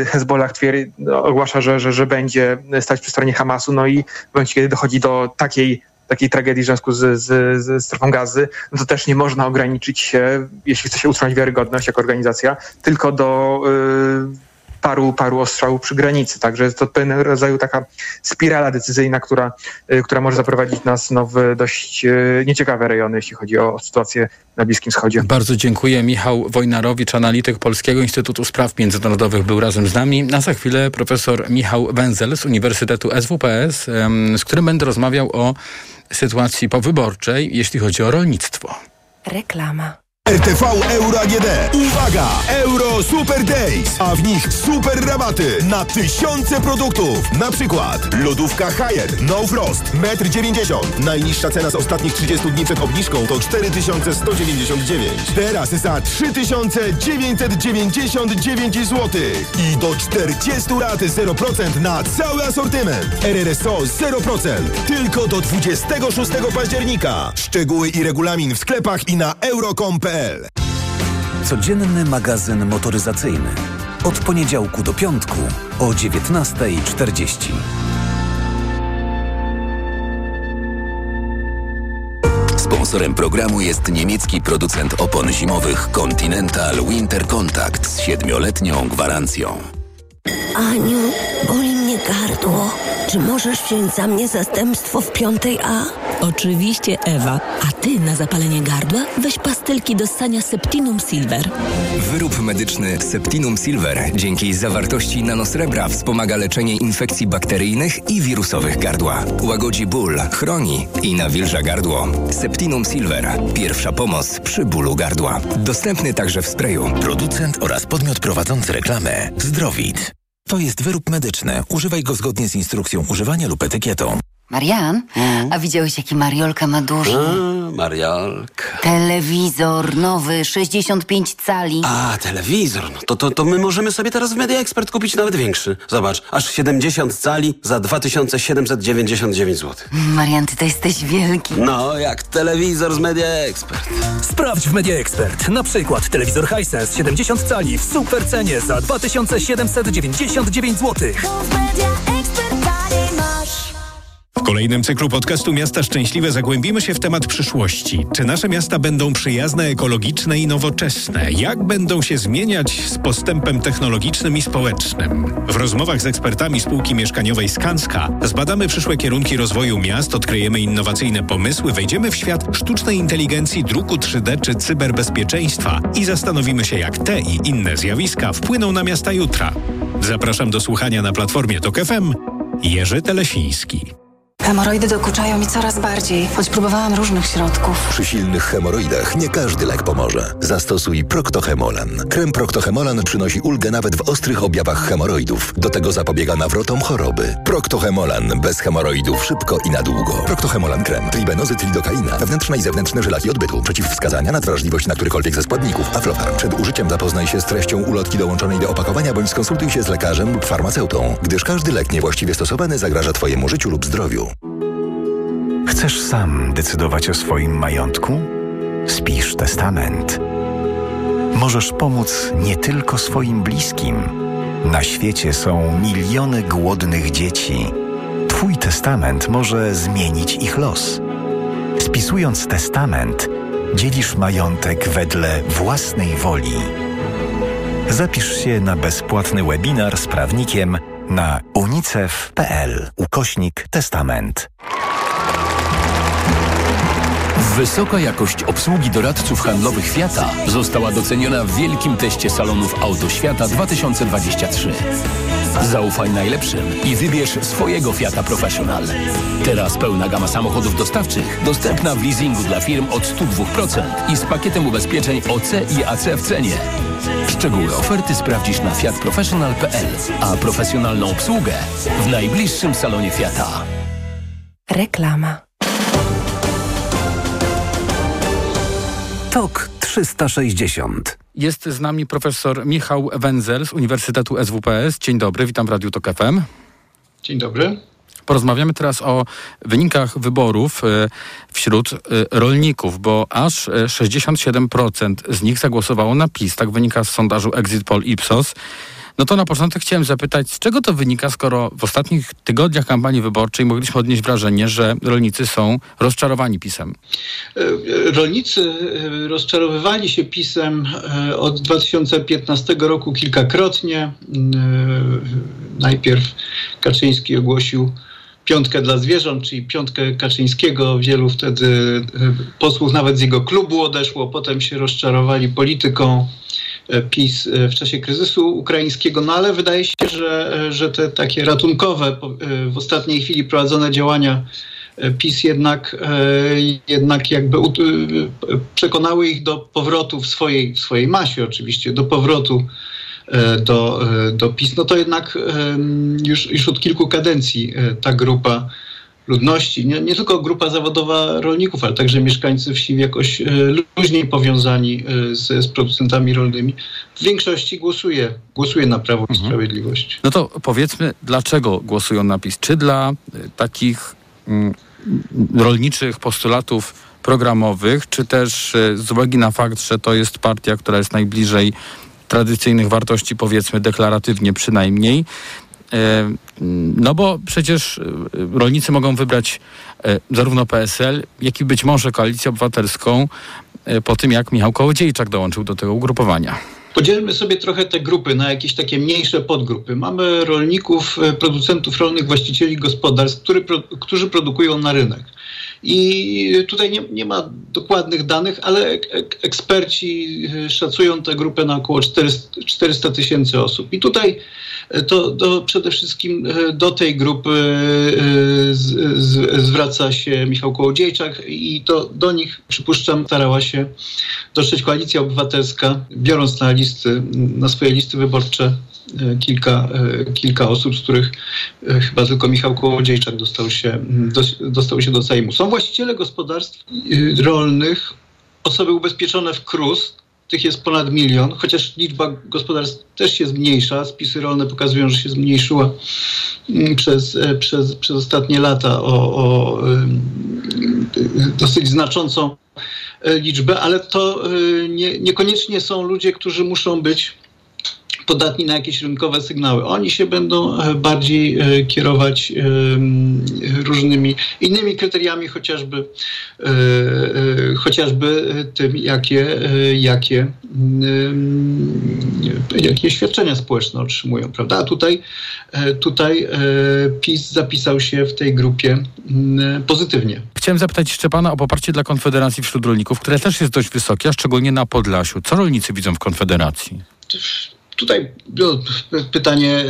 Hezbollah twierdzi, ogłasza, że, że, że będzie stać przy stronie Hamasu, no i w momencie, kiedy dochodzi do takiej takiej tragedii w związku z, z, z Strefą Gazy, no to też nie można ograniczyć się, jeśli chce się utrzymać wiarygodność jako organizacja, tylko do y, paru, paru ostrzałów przy granicy. Także jest to pewnego rodzaju taka spirala decyzyjna, która, y, która może zaprowadzić nas no, w dość y, nieciekawe rejony, jeśli chodzi o, o sytuację na Bliskim Wschodzie. Bardzo dziękuję. Michał Wojnarowicz, analityk Polskiego Instytutu Spraw Międzynarodowych, był razem z nami. A za chwilę profesor Michał Wenzel z Uniwersytetu S W P S, y, z którym będę rozmawiał o sytuacji powyborczej, jeśli chodzi o rolnictwo. Reklama. R T V Euro A G D. Uwaga! Euro Super Days, a w nich super rabaty na tysiące produktów. Na przykład lodówka Haier No Frost jeden dziewięćdziesiąt metra. Najniższa cena z ostatnich trzydziestu dni przed obniżką to cztery tysiące sto dziewięćdziesiąt dziewięć. Teraz za trzy tysiące dziewięćset dziewięćdziesiąt dziewięć złotych. I do czterdzieści rat zero procent na cały asortyment. R R S O zero procent. Tylko do dwudziestego szóstego października. Szczegóły i regulamin w sklepach i na euro kropka com kropka pe el. Codzienny magazyn motoryzacyjny. Od poniedziałku do piątku o dziewiętnasta czterdzieści. Sponsorem programu jest niemiecki producent opon zimowych Continental Winter Contact z siedmioletnią gwarancją. Aniu, boli mnie gardło. Czy możesz wziąć za mnie zastępstwo w piątej A? Oczywiście, Ewa. A ty na zapalenie gardła weź pastylki do ssania Septinum Silver. Wyrób medyczny Septinum Silver dzięki zawartości nanosrebra wspomaga leczenie infekcji bakteryjnych i wirusowych gardła. Łagodzi ból, chroni i nawilża gardło. Septinum Silver. Pierwsza pomoc przy bólu gardła. Dostępny także w sprayu. Producent oraz podmiot prowadzący reklamę Zdrowid. To jest wyrób medyczny. Używaj go zgodnie z instrukcją używania lub etykietą. Marian, hmm? A widziałeś, jaki Mariolka ma duży? A, Mariolka. Telewizor nowy, sześćdziesiąt pięć cali. A, telewizor. No to, to, to my możemy sobie teraz w Media Expert kupić nawet większy. Zobacz, aż siedemdziesiąt cali za dwa tysiące siedemset dziewięćdziesiąt dziewięć złotych. Marian, ty to jesteś wielki. No, jak telewizor z Media Expert. Sprawdź w Media Expert. Na przykład telewizor Hisense siedemdziesiąt cali w super cenie za dwa tysiące siedemset dziewięćdziesiąt dziewięć złotych. W kolejnym cyklu podcastu Miasta Szczęśliwe zagłębimy się w temat przyszłości. Czy nasze miasta będą przyjazne, ekologiczne i nowoczesne? Jak będą się zmieniać z postępem technologicznym i społecznym? W rozmowach z ekspertami spółki mieszkaniowej Skanska zbadamy przyszłe kierunki rozwoju miast, odkryjemy innowacyjne pomysły, wejdziemy w świat sztucznej inteligencji, druku trzy D czy cyberbezpieczeństwa i zastanowimy się, jak te i inne zjawiska wpłyną na miasta jutra. Zapraszam do słuchania na platformie Tok F M. Jerzy Telesiński. Hemoroidy dokuczają mi coraz bardziej, choć próbowałam różnych środków. Przy silnych hemoroidach nie każdy lek pomoże. Zastosuj Proctohemolan. Krem Proctohemolan przynosi ulgę nawet w ostrych objawach hemoroidów. Do tego zapobiega nawrotom choroby. Proctohemolan bez hemoroidów szybko i na długo. Proctohemolan krem, tribenozy, tridokaina, wewnętrzne i zewnętrzne żelaki odbytu, przeciwwskazania na wrażliwość na którykolwiek ze składników. Aflofarm. Przed użyciem zapoznaj się z treścią ulotki dołączonej do opakowania bądź skonsultuj się z lekarzem lub farmaceutą, gdyż każdy lek niewłaściwie stosowany zagraża Twojemu życiu lub zdrowiu. Chcesz sam decydować o swoim majątku? Spisz testament. Możesz pomóc nie tylko swoim bliskim. Na świecie są miliony głodnych dzieci. Twój testament może zmienić ich los. Spisując testament, dzielisz majątek wedle własnej woli. Zapisz się na bezpłatny webinar z prawnikiem na unicef kropka pe el ukośnik testament. Wysoka jakość obsługi doradców handlowych Fiata została doceniona w wielkim teście salonów Auto Świata dwa tysiące dwadzieścia trzy. Zaufaj najlepszym i wybierz swojego Fiata Professional. Teraz pełna gama samochodów dostawczych dostępna w leasingu dla firm od sto dwa procent i z pakietem ubezpieczeń O C i A C w cenie. Szczegóły oferty sprawdzisz na fiat professional kropka p l, a profesjonalną obsługę w najbliższym salonie Fiata. Reklama. Tok trzysta sześćdziesiąt. Jest z nami profesor Michał Wenzel z Uniwersytetu S W P S. Dzień dobry, witam w Radiu Tok F M. Dzień dobry. Porozmawiamy teraz o wynikach wyborów wśród rolników, bo aż sześćdziesiąt siedem procent z nich zagłosowało na PiS. Tak wynika z sondażu Exit Poll Ipsos. No to na początek chciałem zapytać, z czego to wynika, skoro w ostatnich tygodniach kampanii wyborczej mogliśmy odnieść wrażenie, że rolnicy są rozczarowani PiS-em? Rolnicy rozczarowywali się PiS-em od dwa tysiące piętnastego roku kilkakrotnie. Najpierw Kaczyński ogłosił piątkę dla zwierząt, czyli piątkę Kaczyńskiego. Wielu wtedy posłów nawet z jego klubu odeszło, potem się rozczarowali polityką PiS w czasie kryzysu ukraińskiego, no ale wydaje się, że, że te takie ratunkowe, w ostatniej chwili prowadzone działania PiS jednak, jednak jakby przekonały ich do powrotu w swojej, w swojej masie oczywiście, do powrotu do, do PiS. No to jednak już, już od kilku kadencji ta grupa ludności, nie, nie tylko grupa zawodowa rolników, ale także mieszkańcy wsi jakoś luźniej powiązani z, z producentami rolnymi, w większości głosuje, głosuje na Prawo i Sprawiedliwość. No to powiedzmy, dlaczego głosują na PiS? Czy dla takich mm, rolniczych postulatów programowych, czy też z uwagi na fakt, że to jest partia, która jest najbliżej tradycyjnych wartości, powiedzmy deklaratywnie przynajmniej? No bo przecież rolnicy mogą wybrać zarówno P S L, jak i być może Koalicję Obywatelską po tym, jak Michał Kołodziejczak dołączył do tego ugrupowania. Podzielmy sobie trochę te grupy na jakieś takie mniejsze podgrupy. Mamy rolników, producentów rolnych, właścicieli gospodarstw, który, którzy produkują na rynek. I tutaj nie, nie ma dokładnych danych, ale eksperci szacują tę grupę na około czterysta tysięcy osób. I tutaj to, to przede wszystkim do tej grupy z, z, zwraca się Michał Kołodziejczak i to do nich, przypuszczam, starała się dotrzeć Koalicja Obywatelska, biorąc na listy, na swoje listy wyborcze kilka, kilka osób, z których chyba tylko Michał Kołodziejczak dostał się do, dostał się do Sejmu. Są właściciele gospodarstw rolnych, osoby ubezpieczone w KRUS, tych jest ponad milion, chociaż liczba gospodarstw też się zmniejsza. Spisy rolne pokazują, że się zmniejszyła przez, przez, przez ostatnie lata o, o dosyć znaczącą liczbę, ale to nie, niekoniecznie są ludzie, którzy muszą być podatni na jakieś rynkowe sygnały. Oni się będą bardziej kierować różnymi innymi kryteriami, chociażby, chociażby tym, jakie, jakie, jakie świadczenia społeczne otrzymują, prawda? A tutaj, tutaj PiS zapisał się w tej grupie pozytywnie. Chciałem zapytać jeszcze pana o poparcie dla Konfederacji wśród rolników, które też jest dość wysokie, a szczególnie na Podlasiu. Co rolnicy widzą w Konfederacji? Tutaj no, pytanie,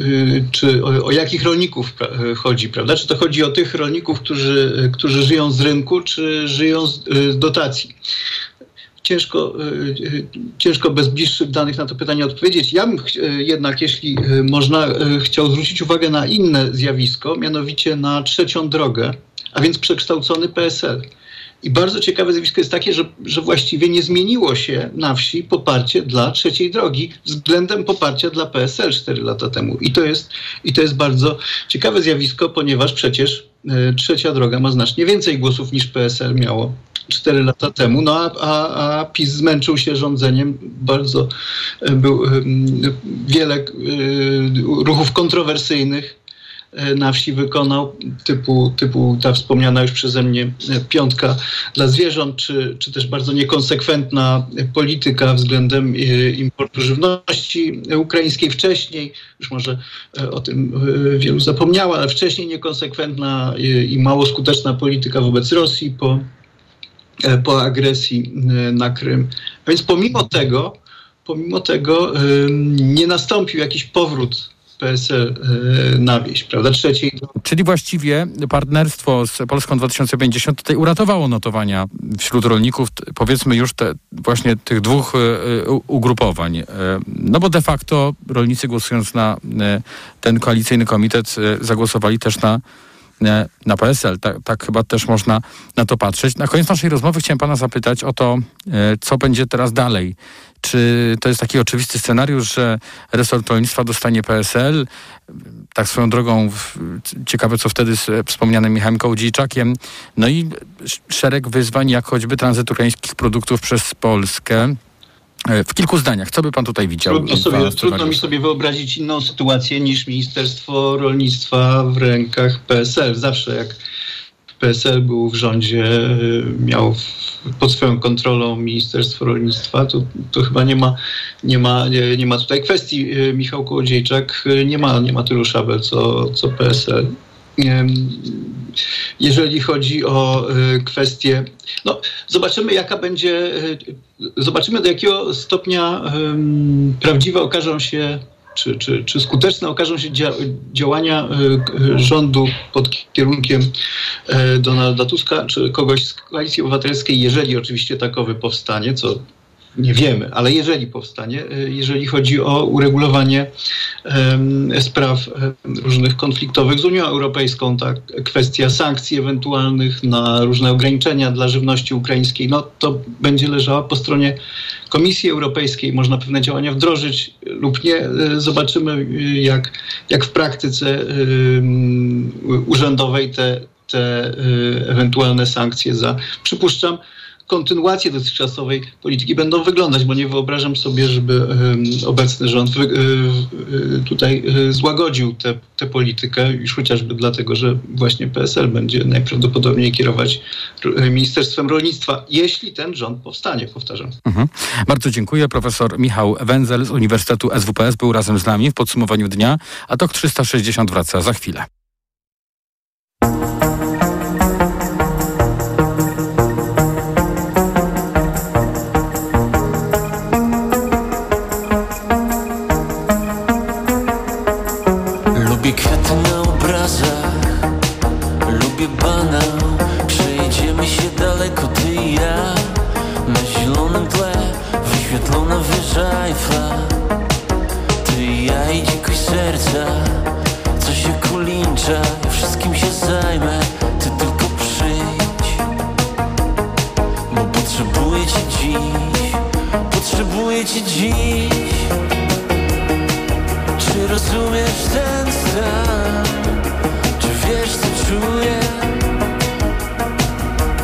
yy, yy, czy o, o jakich rolników pra- chodzi, prawda? Czy to chodzi o tych rolników, którzy, którzy żyją z rynku, czy żyją z yy, dotacji? Ciężko, yy, ciężko bez bliższych danych na to pytanie odpowiedzieć. Ja bym ch- jednak, jeśli można, yy, chciał zwrócić uwagę na inne zjawisko, mianowicie na trzecią drogę, a więc przekształcony P S L. I bardzo ciekawe zjawisko jest takie, że, że właściwie nie zmieniło się na wsi poparcie dla trzeciej drogi względem poparcia dla P S L cztery lata temu. I to jest, i to jest bardzo ciekawe zjawisko, ponieważ przecież y, trzecia droga ma znacznie więcej głosów niż P S L miało cztery lata temu. No a, a, a PiS zmęczył się rządzeniem. Bardzo y, był y, wiele y, ruchów kontrowersyjnych na wsi wykonał, typu, typu ta wspomniana już przeze mnie piątka dla zwierząt, czy, czy też bardzo niekonsekwentna polityka względem importu żywności ukraińskiej wcześniej, już może o tym wielu zapomniała, ale wcześniej niekonsekwentna i mało skuteczna polityka wobec Rosji po po agresji na Krym. A więc pomimo tego, pomimo tego nie nastąpił jakiś powrót P S L na wieś, prawda? Trzeciej. Czyli właściwie partnerstwo z Polską dwa tysiące pięćdziesiąt tutaj uratowało notowania wśród rolników, powiedzmy już te, właśnie tych dwóch ugrupowań. No bo de facto rolnicy, głosując na ten koalicyjny komitet, zagłosowali też na na P S L. Tak, tak chyba też można na to patrzeć. Na koniec naszej rozmowy chciałem pana zapytać o to, co będzie teraz dalej. Czy to jest taki oczywisty scenariusz, że resort rolnictwa dostanie P S L? Tak swoją drogą, ciekawe co wtedy z wspomnianym Michałem Kołodziejczakiem. No i szereg wyzwań, jak choćby tranzyt ukraińskich produktów przez Polskę. W kilku zdaniach, co by pan tutaj widział? Trudno, sobie, trudno mi sobie wyobrazić inną sytuację niż Ministerstwo Rolnictwa w rękach P S L. Zawsze jak P S L był w rządzie, miał pod swoją kontrolą Ministerstwo Rolnictwa, to, to chyba nie ma, nie, ma, nie, nie ma tutaj kwestii. Michał Kołodziejczak nie ma, nie ma tylu szabel co, co P S L. Jeżeli chodzi o kwestię, no zobaczymy jaka będzie, zobaczymy do jakiego stopnia um, prawdziwe okażą się, czy, czy, czy skuteczne okażą się dzia- działania y, rządu pod kierunkiem y, Donalda Tuska, czy kogoś z Koalicji Obywatelskiej, jeżeli oczywiście takowy powstanie, co nie wiemy, ale jeżeli powstanie, jeżeli chodzi o uregulowanie um, spraw różnych konfliktowych z Unią Europejską, tak, kwestia sankcji ewentualnych na różne ograniczenia dla żywności ukraińskiej, no to będzie leżała po stronie Komisji Europejskiej. Można pewne działania wdrożyć lub nie. Zobaczymy, jak, jak w praktyce um, urzędowej te, te um, ewentualne sankcje za, przypuszczam, kontynuację dotychczasowej polityki będą wyglądać, bo nie wyobrażam sobie, żeby y, obecny rząd wy, y, y, tutaj y, złagodził tę politykę, już chociażby dlatego, że właśnie P S L będzie najprawdopodobniej kierować y, Ministerstwem Rolnictwa, jeśli ten rząd powstanie, powtarzam. Mhm. Bardzo dziękuję. Profesor Michał Wenzel z Uniwersytetu S W P S był razem z nami w podsumowaniu dnia, a T O K trzysta sześćdziesiąt wraca za chwilę. Potrzebuję cię dziś. Czy rozumiesz ten stan? Ty wiesz co czuję.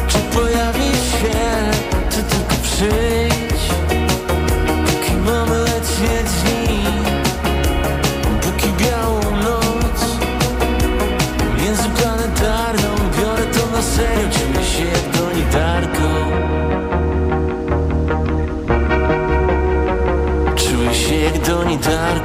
Czy pojawisz się? Ty tylko przyjdź. Póki mamy letnie dni, póki białą noc, międzyplanetarną biorę to na serio. Czuję się jak Doni Darko.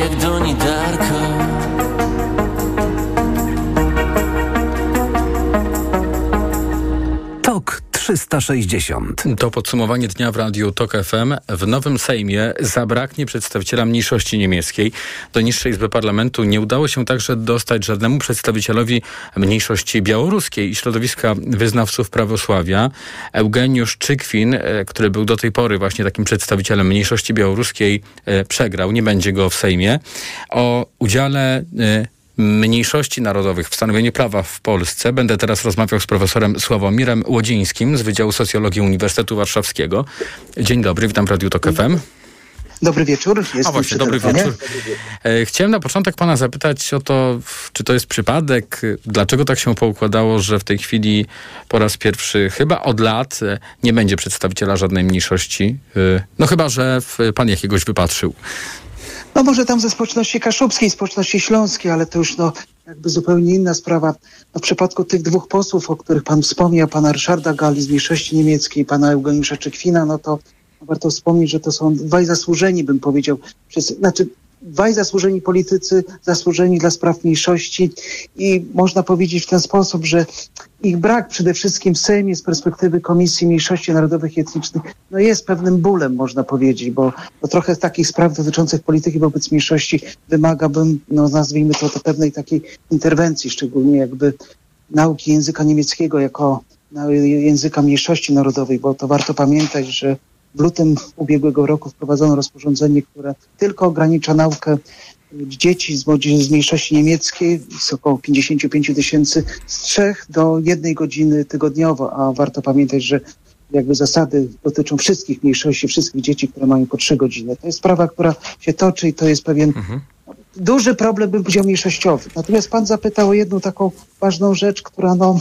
Jak Doni Darko. Tok trzysta sześćdziesiąt. To podsumowanie dnia w Radiu Tok F M. W nowym Sejmie zabraknie przedstawiciela mniejszości niemieckiej. Do niższej Izby Parlamentu nie udało się także dostać żadnemu przedstawicielowi mniejszości białoruskiej i środowiska wyznawców prawosławia. Eugeniusz Czykwin, który był do tej pory właśnie takim przedstawicielem mniejszości białoruskiej, przegrał. Nie będzie go w Sejmie. O udziale mniejszości narodowych w stanowieniu prawa w Polsce będę teraz rozmawiał z profesorem Sławomirem Łodzińskim z Wydziału Socjologii Uniwersytetu Warszawskiego. Dzień dobry, witam w Radiu Tok F M. Dobry wieczór. A właśnie, dobry wieczór. Chciałem na początek pana zapytać o to, czy to jest przypadek, dlaczego tak się poukładało, że w tej chwili po raz pierwszy chyba od lat nie będzie przedstawiciela żadnej mniejszości, no chyba że pan jakiegoś wypatrzył. No może tam ze społeczności kaszubskiej, społeczności śląskiej, ale to już no jakby zupełnie inna sprawa. No, w przypadku tych dwóch posłów, o których pan wspomniał, pana Ryszarda Gali z mniejszości niemieckiej i pana Eugeniusza Czykwina, no to warto wspomnieć, że to są dwaj zasłużeni, bym powiedział, wszyscy, znaczy dwaj zasłużeni politycy, zasłużeni dla spraw mniejszości i można powiedzieć w ten sposób, że ich brak przede wszystkim w Sejmie z perspektywy Komisji Mniejszości Narodowych i Etnicznych no jest pewnym bólem, można powiedzieć, bo no, trochę takich spraw dotyczących polityki wobec mniejszości wymagałbym, no nazwijmy to, to pewnej takiej interwencji, szczególnie jakby nauki języka niemieckiego jako no, języka mniejszości narodowej, bo to warto pamiętać, że w lutym ubiegłego roku wprowadzono rozporządzenie, które tylko ogranicza naukę dzieci z, z mniejszości niemieckiej, jest około pięćdziesiąt pięć tysięcy, z trzech do jednej godziny tygodniowo, a warto pamiętać, że jakby zasady dotyczą wszystkich mniejszości, wszystkich dzieci, które mają po trzy godziny. To jest sprawa, która się toczy i to jest pewien mhm. duży problem, bym powiedział, mniejszościowy. Natomiast pan zapytał o jedną taką ważną rzecz, która no...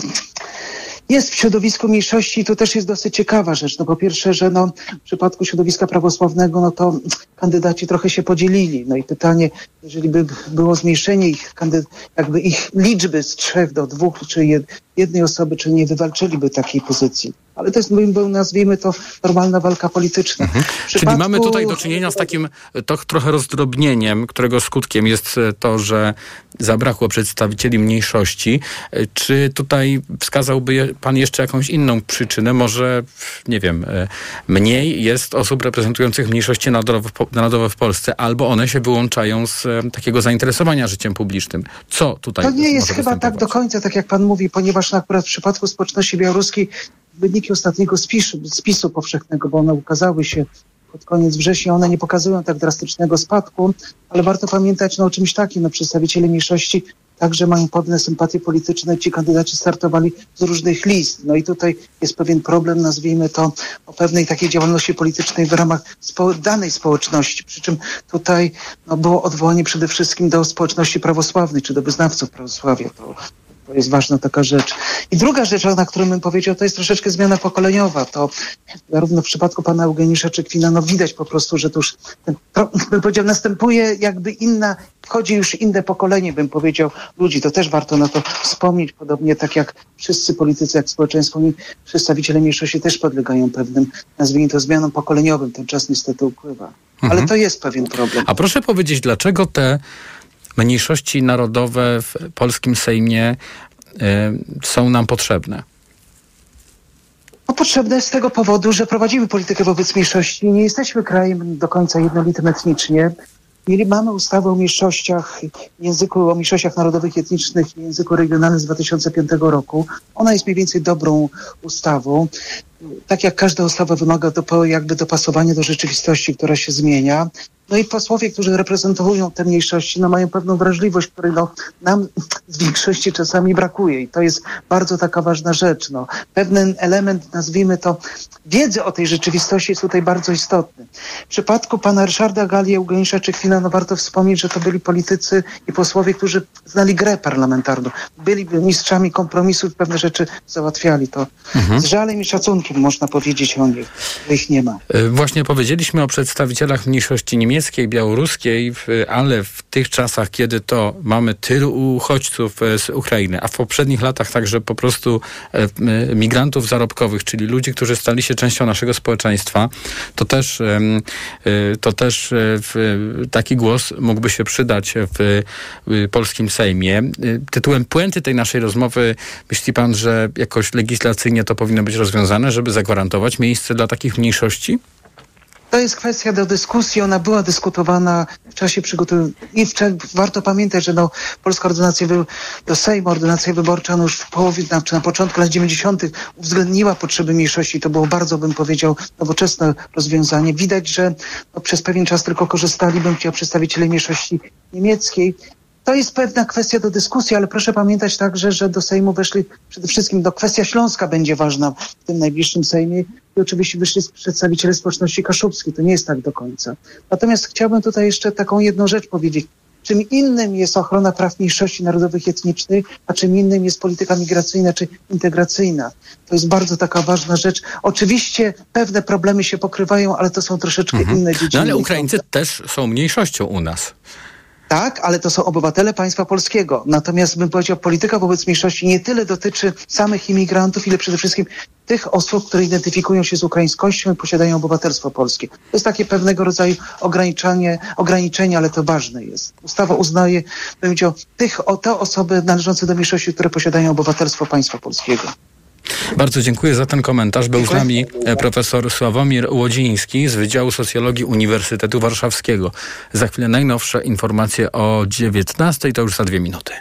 jest w środowisku mniejszości i to też jest dosyć ciekawa rzecz. No po pierwsze, że no, w przypadku środowiska prawosławnego, no to kandydaci trochę się podzielili. No i pytanie, jeżeli by było zmniejszenie ich kandy- jakby ich liczby z trzech do dwóch, czy jed- jednej osoby, czy nie wywalczyliby takiej pozycji. Ale to jest, nazwijmy to, normalna walka polityczna. Mhm. Przypadku... Czyli mamy tutaj do czynienia z takim to, trochę rozdrobnieniem, którego skutkiem jest to, że zabrakło przedstawicieli mniejszości. Czy tutaj wskazałby pan jeszcze jakąś inną przyczynę? Może, nie wiem, mniej jest osób reprezentujących mniejszości narodowe w Polsce, albo one się wyłączają z takiego zainteresowania życiem publicznym. Co tutaj? To nie jest chyba tak do końca, tak jak pan mówi, ponieważ akurat w przypadku społeczności białoruskiej wyniki ostatniego spisu, spisu powszechnego, bo one ukazały się pod koniec września, one nie pokazują tak drastycznego spadku, ale warto pamiętać no, o czymś takim, no, przedstawiciele mniejszości także mają pewne sympatie polityczne, ci kandydaci startowali z różnych list. No i tutaj jest pewien problem, nazwijmy to, o pewnej takiej działalności politycznej w ramach spo- danej społeczności, przy czym tutaj no, było odwołanie przede wszystkim do społeczności prawosławnej, czy do wyznawców prawosławia. To To jest ważna taka rzecz. I druga rzecz, na którą bym powiedział, to jest troszeczkę zmiana pokoleniowa. To zarówno w przypadku pana Eugeniusza Czykwina, no widać po prostu, że to już, ten, bym powiedział, następuje jakby inna, wchodzi już inne pokolenie, bym powiedział, ludzi. To też warto na to wspomnieć. Podobnie tak jak wszyscy politycy, jak społeczeństwo, przedstawiciele mniejszości też podlegają pewnym, nazwijmy to, zmianom pokoleniowym. Ten czas niestety upływa. Mhm. Ale to jest pewien problem. A proszę powiedzieć, dlaczego te mniejszości narodowe w polskim Sejmie y, są nam potrzebne? No, potrzebne z tego powodu, że prowadzimy politykę wobec mniejszości. Nie jesteśmy krajem do końca jednolitym etnicznie. Mieli, mamy ustawę o mniejszościach, języku o mniejszościach narodowych, etnicznych i języku regionalnym z dwa tysiące piątego roku. Ona jest mniej więcej dobrą ustawą. Tak jak każda ustawa wymaga do, jakby dopasowania do rzeczywistości, która się zmienia. No i posłowie, którzy reprezentują te mniejszości, no mają pewną wrażliwość, której no, nam z większości czasami brakuje. I to jest bardzo taka ważna rzecz. No. Pewien element, nazwijmy to, wiedzy o tej rzeczywistości jest tutaj bardzo istotny. W przypadku pana Ryszarda Gali, Eugeniusza Czykwina, no warto wspomnieć, że to byli politycy i posłowie, którzy znali grę parlamentarną. Byli mistrzami kompromisów, pewne rzeczy załatwiali. To mhm. z żalem i szacunkiem można powiedzieć o nich, że ich nie ma. Właśnie powiedzieliśmy o przedstawicielach mniejszości niemieckiej, białoruskiej, ale w tych czasach, kiedy to mamy tylu uchodźców z Ukrainy, a w poprzednich latach także po prostu migrantów zarobkowych, czyli ludzi, którzy stali się częścią naszego społeczeństwa, to też, to też taki głos mógłby się przydać w polskim Sejmie. Tytułem puenty tej naszej rozmowy myśli pan, że jakoś legislacyjnie to powinno być rozwiązane, żeby zagwarantować miejsce dla takich mniejszości? To jest kwestia do dyskusji, ona była dyskutowana w czasie przygotowania. I warto pamiętać, że no, polska ordynacja wy... do Sejmu, ordynacja wyborcza no już w połowie, na, czy na początku lat dziewięćdziesiątych uwzględniła potrzeby mniejszości. To było bardzo, bym powiedział, nowoczesne rozwiązanie. Widać, że no, przez pewien czas tylko korzystali, bym chciał, przedstawiciele mniejszości niemieckiej. To jest pewna kwestia do dyskusji, ale proszę pamiętać także, że do Sejmu weszli przede wszystkim, no, kwestia śląska będzie ważna w tym najbliższym Sejmie i oczywiście wyszli przedstawiciele społeczności kaszubskiej. To nie jest tak do końca. Natomiast chciałbym tutaj jeszcze taką jedną rzecz powiedzieć. Czym innym jest ochrona praw mniejszości narodowych i etnicznych, a czym innym jest polityka migracyjna czy integracyjna. To jest bardzo taka ważna rzecz. Oczywiście pewne problemy się pokrywają, ale to są troszeczkę mhm. inne dziedziny. No ale Ukraińcy też są mniejszością u nas. Tak, ale to są obywatele państwa polskiego. Natomiast bym powiedział, polityka wobec mniejszości nie tyle dotyczy samych imigrantów, ile przede wszystkim tych osób, które identyfikują się z ukraińskością i posiadają obywatelstwo polskie. To jest takie pewnego rodzaju ograniczenie, ograniczenie, ale to ważne jest. Ustawa uznaje, bym powiedział, tych, o te osoby należące do mniejszości, które posiadają obywatelstwo państwa polskiego. Bardzo dziękuję za ten komentarz. Był dziękuję. z nami profesor Sławomir Łodziński z Wydziału Socjologii Uniwersytetu Warszawskiego. Za chwilę najnowsze informacje o dziewiętnastej, to już za dwie minuty.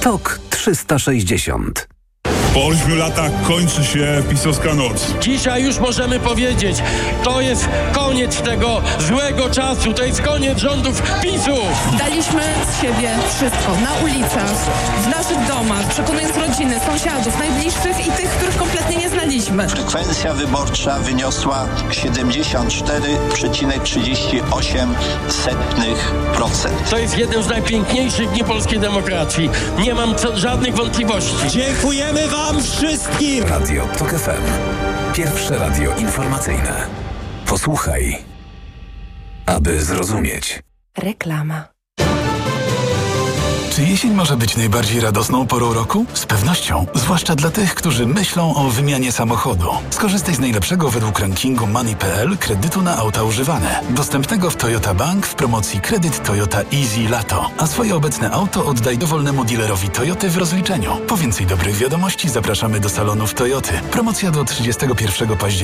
Tok trzysta sześćdziesiąt. Po ośmiu latach kończy się pisowska noc. Dzisiaj już możemy powiedzieć, to jest koniec tego złego czasu, to jest koniec rządów PiSu. Daliśmy z siebie wszystko, na ulicach, w naszych domach, przekonując rodziny, sąsiadów, najbliższych i tych, których kompletnie nie znaliśmy. Frekwencja wyborcza wyniosła siedemdziesiąt cztery przecinek trzydzieści osiem procent. To jest jeden z najpiękniejszych dni polskiej demokracji. Nie mam co, żadnych wątpliwości. Dziękujemy wam wszystkim! Radio Tok F M. Pierwsze radio informacyjne. Posłuchaj, aby zrozumieć. Reklama. Czy jesień może być najbardziej radosną porą roku? Z pewnością, zwłaszcza dla tych, którzy myślą o wymianie samochodu. Skorzystaj z najlepszego według rankingu Money kropka p l kredytu na auta używane. Dostępnego w Toyota Bank w promocji kredyt Toyota Easy Lato. A swoje obecne auto oddaj dowolnemu dealerowi Toyoty w rozliczeniu. Po więcej dobrych wiadomości zapraszamy do salonów Toyoty. Promocja do trzydziestego pierwszego października.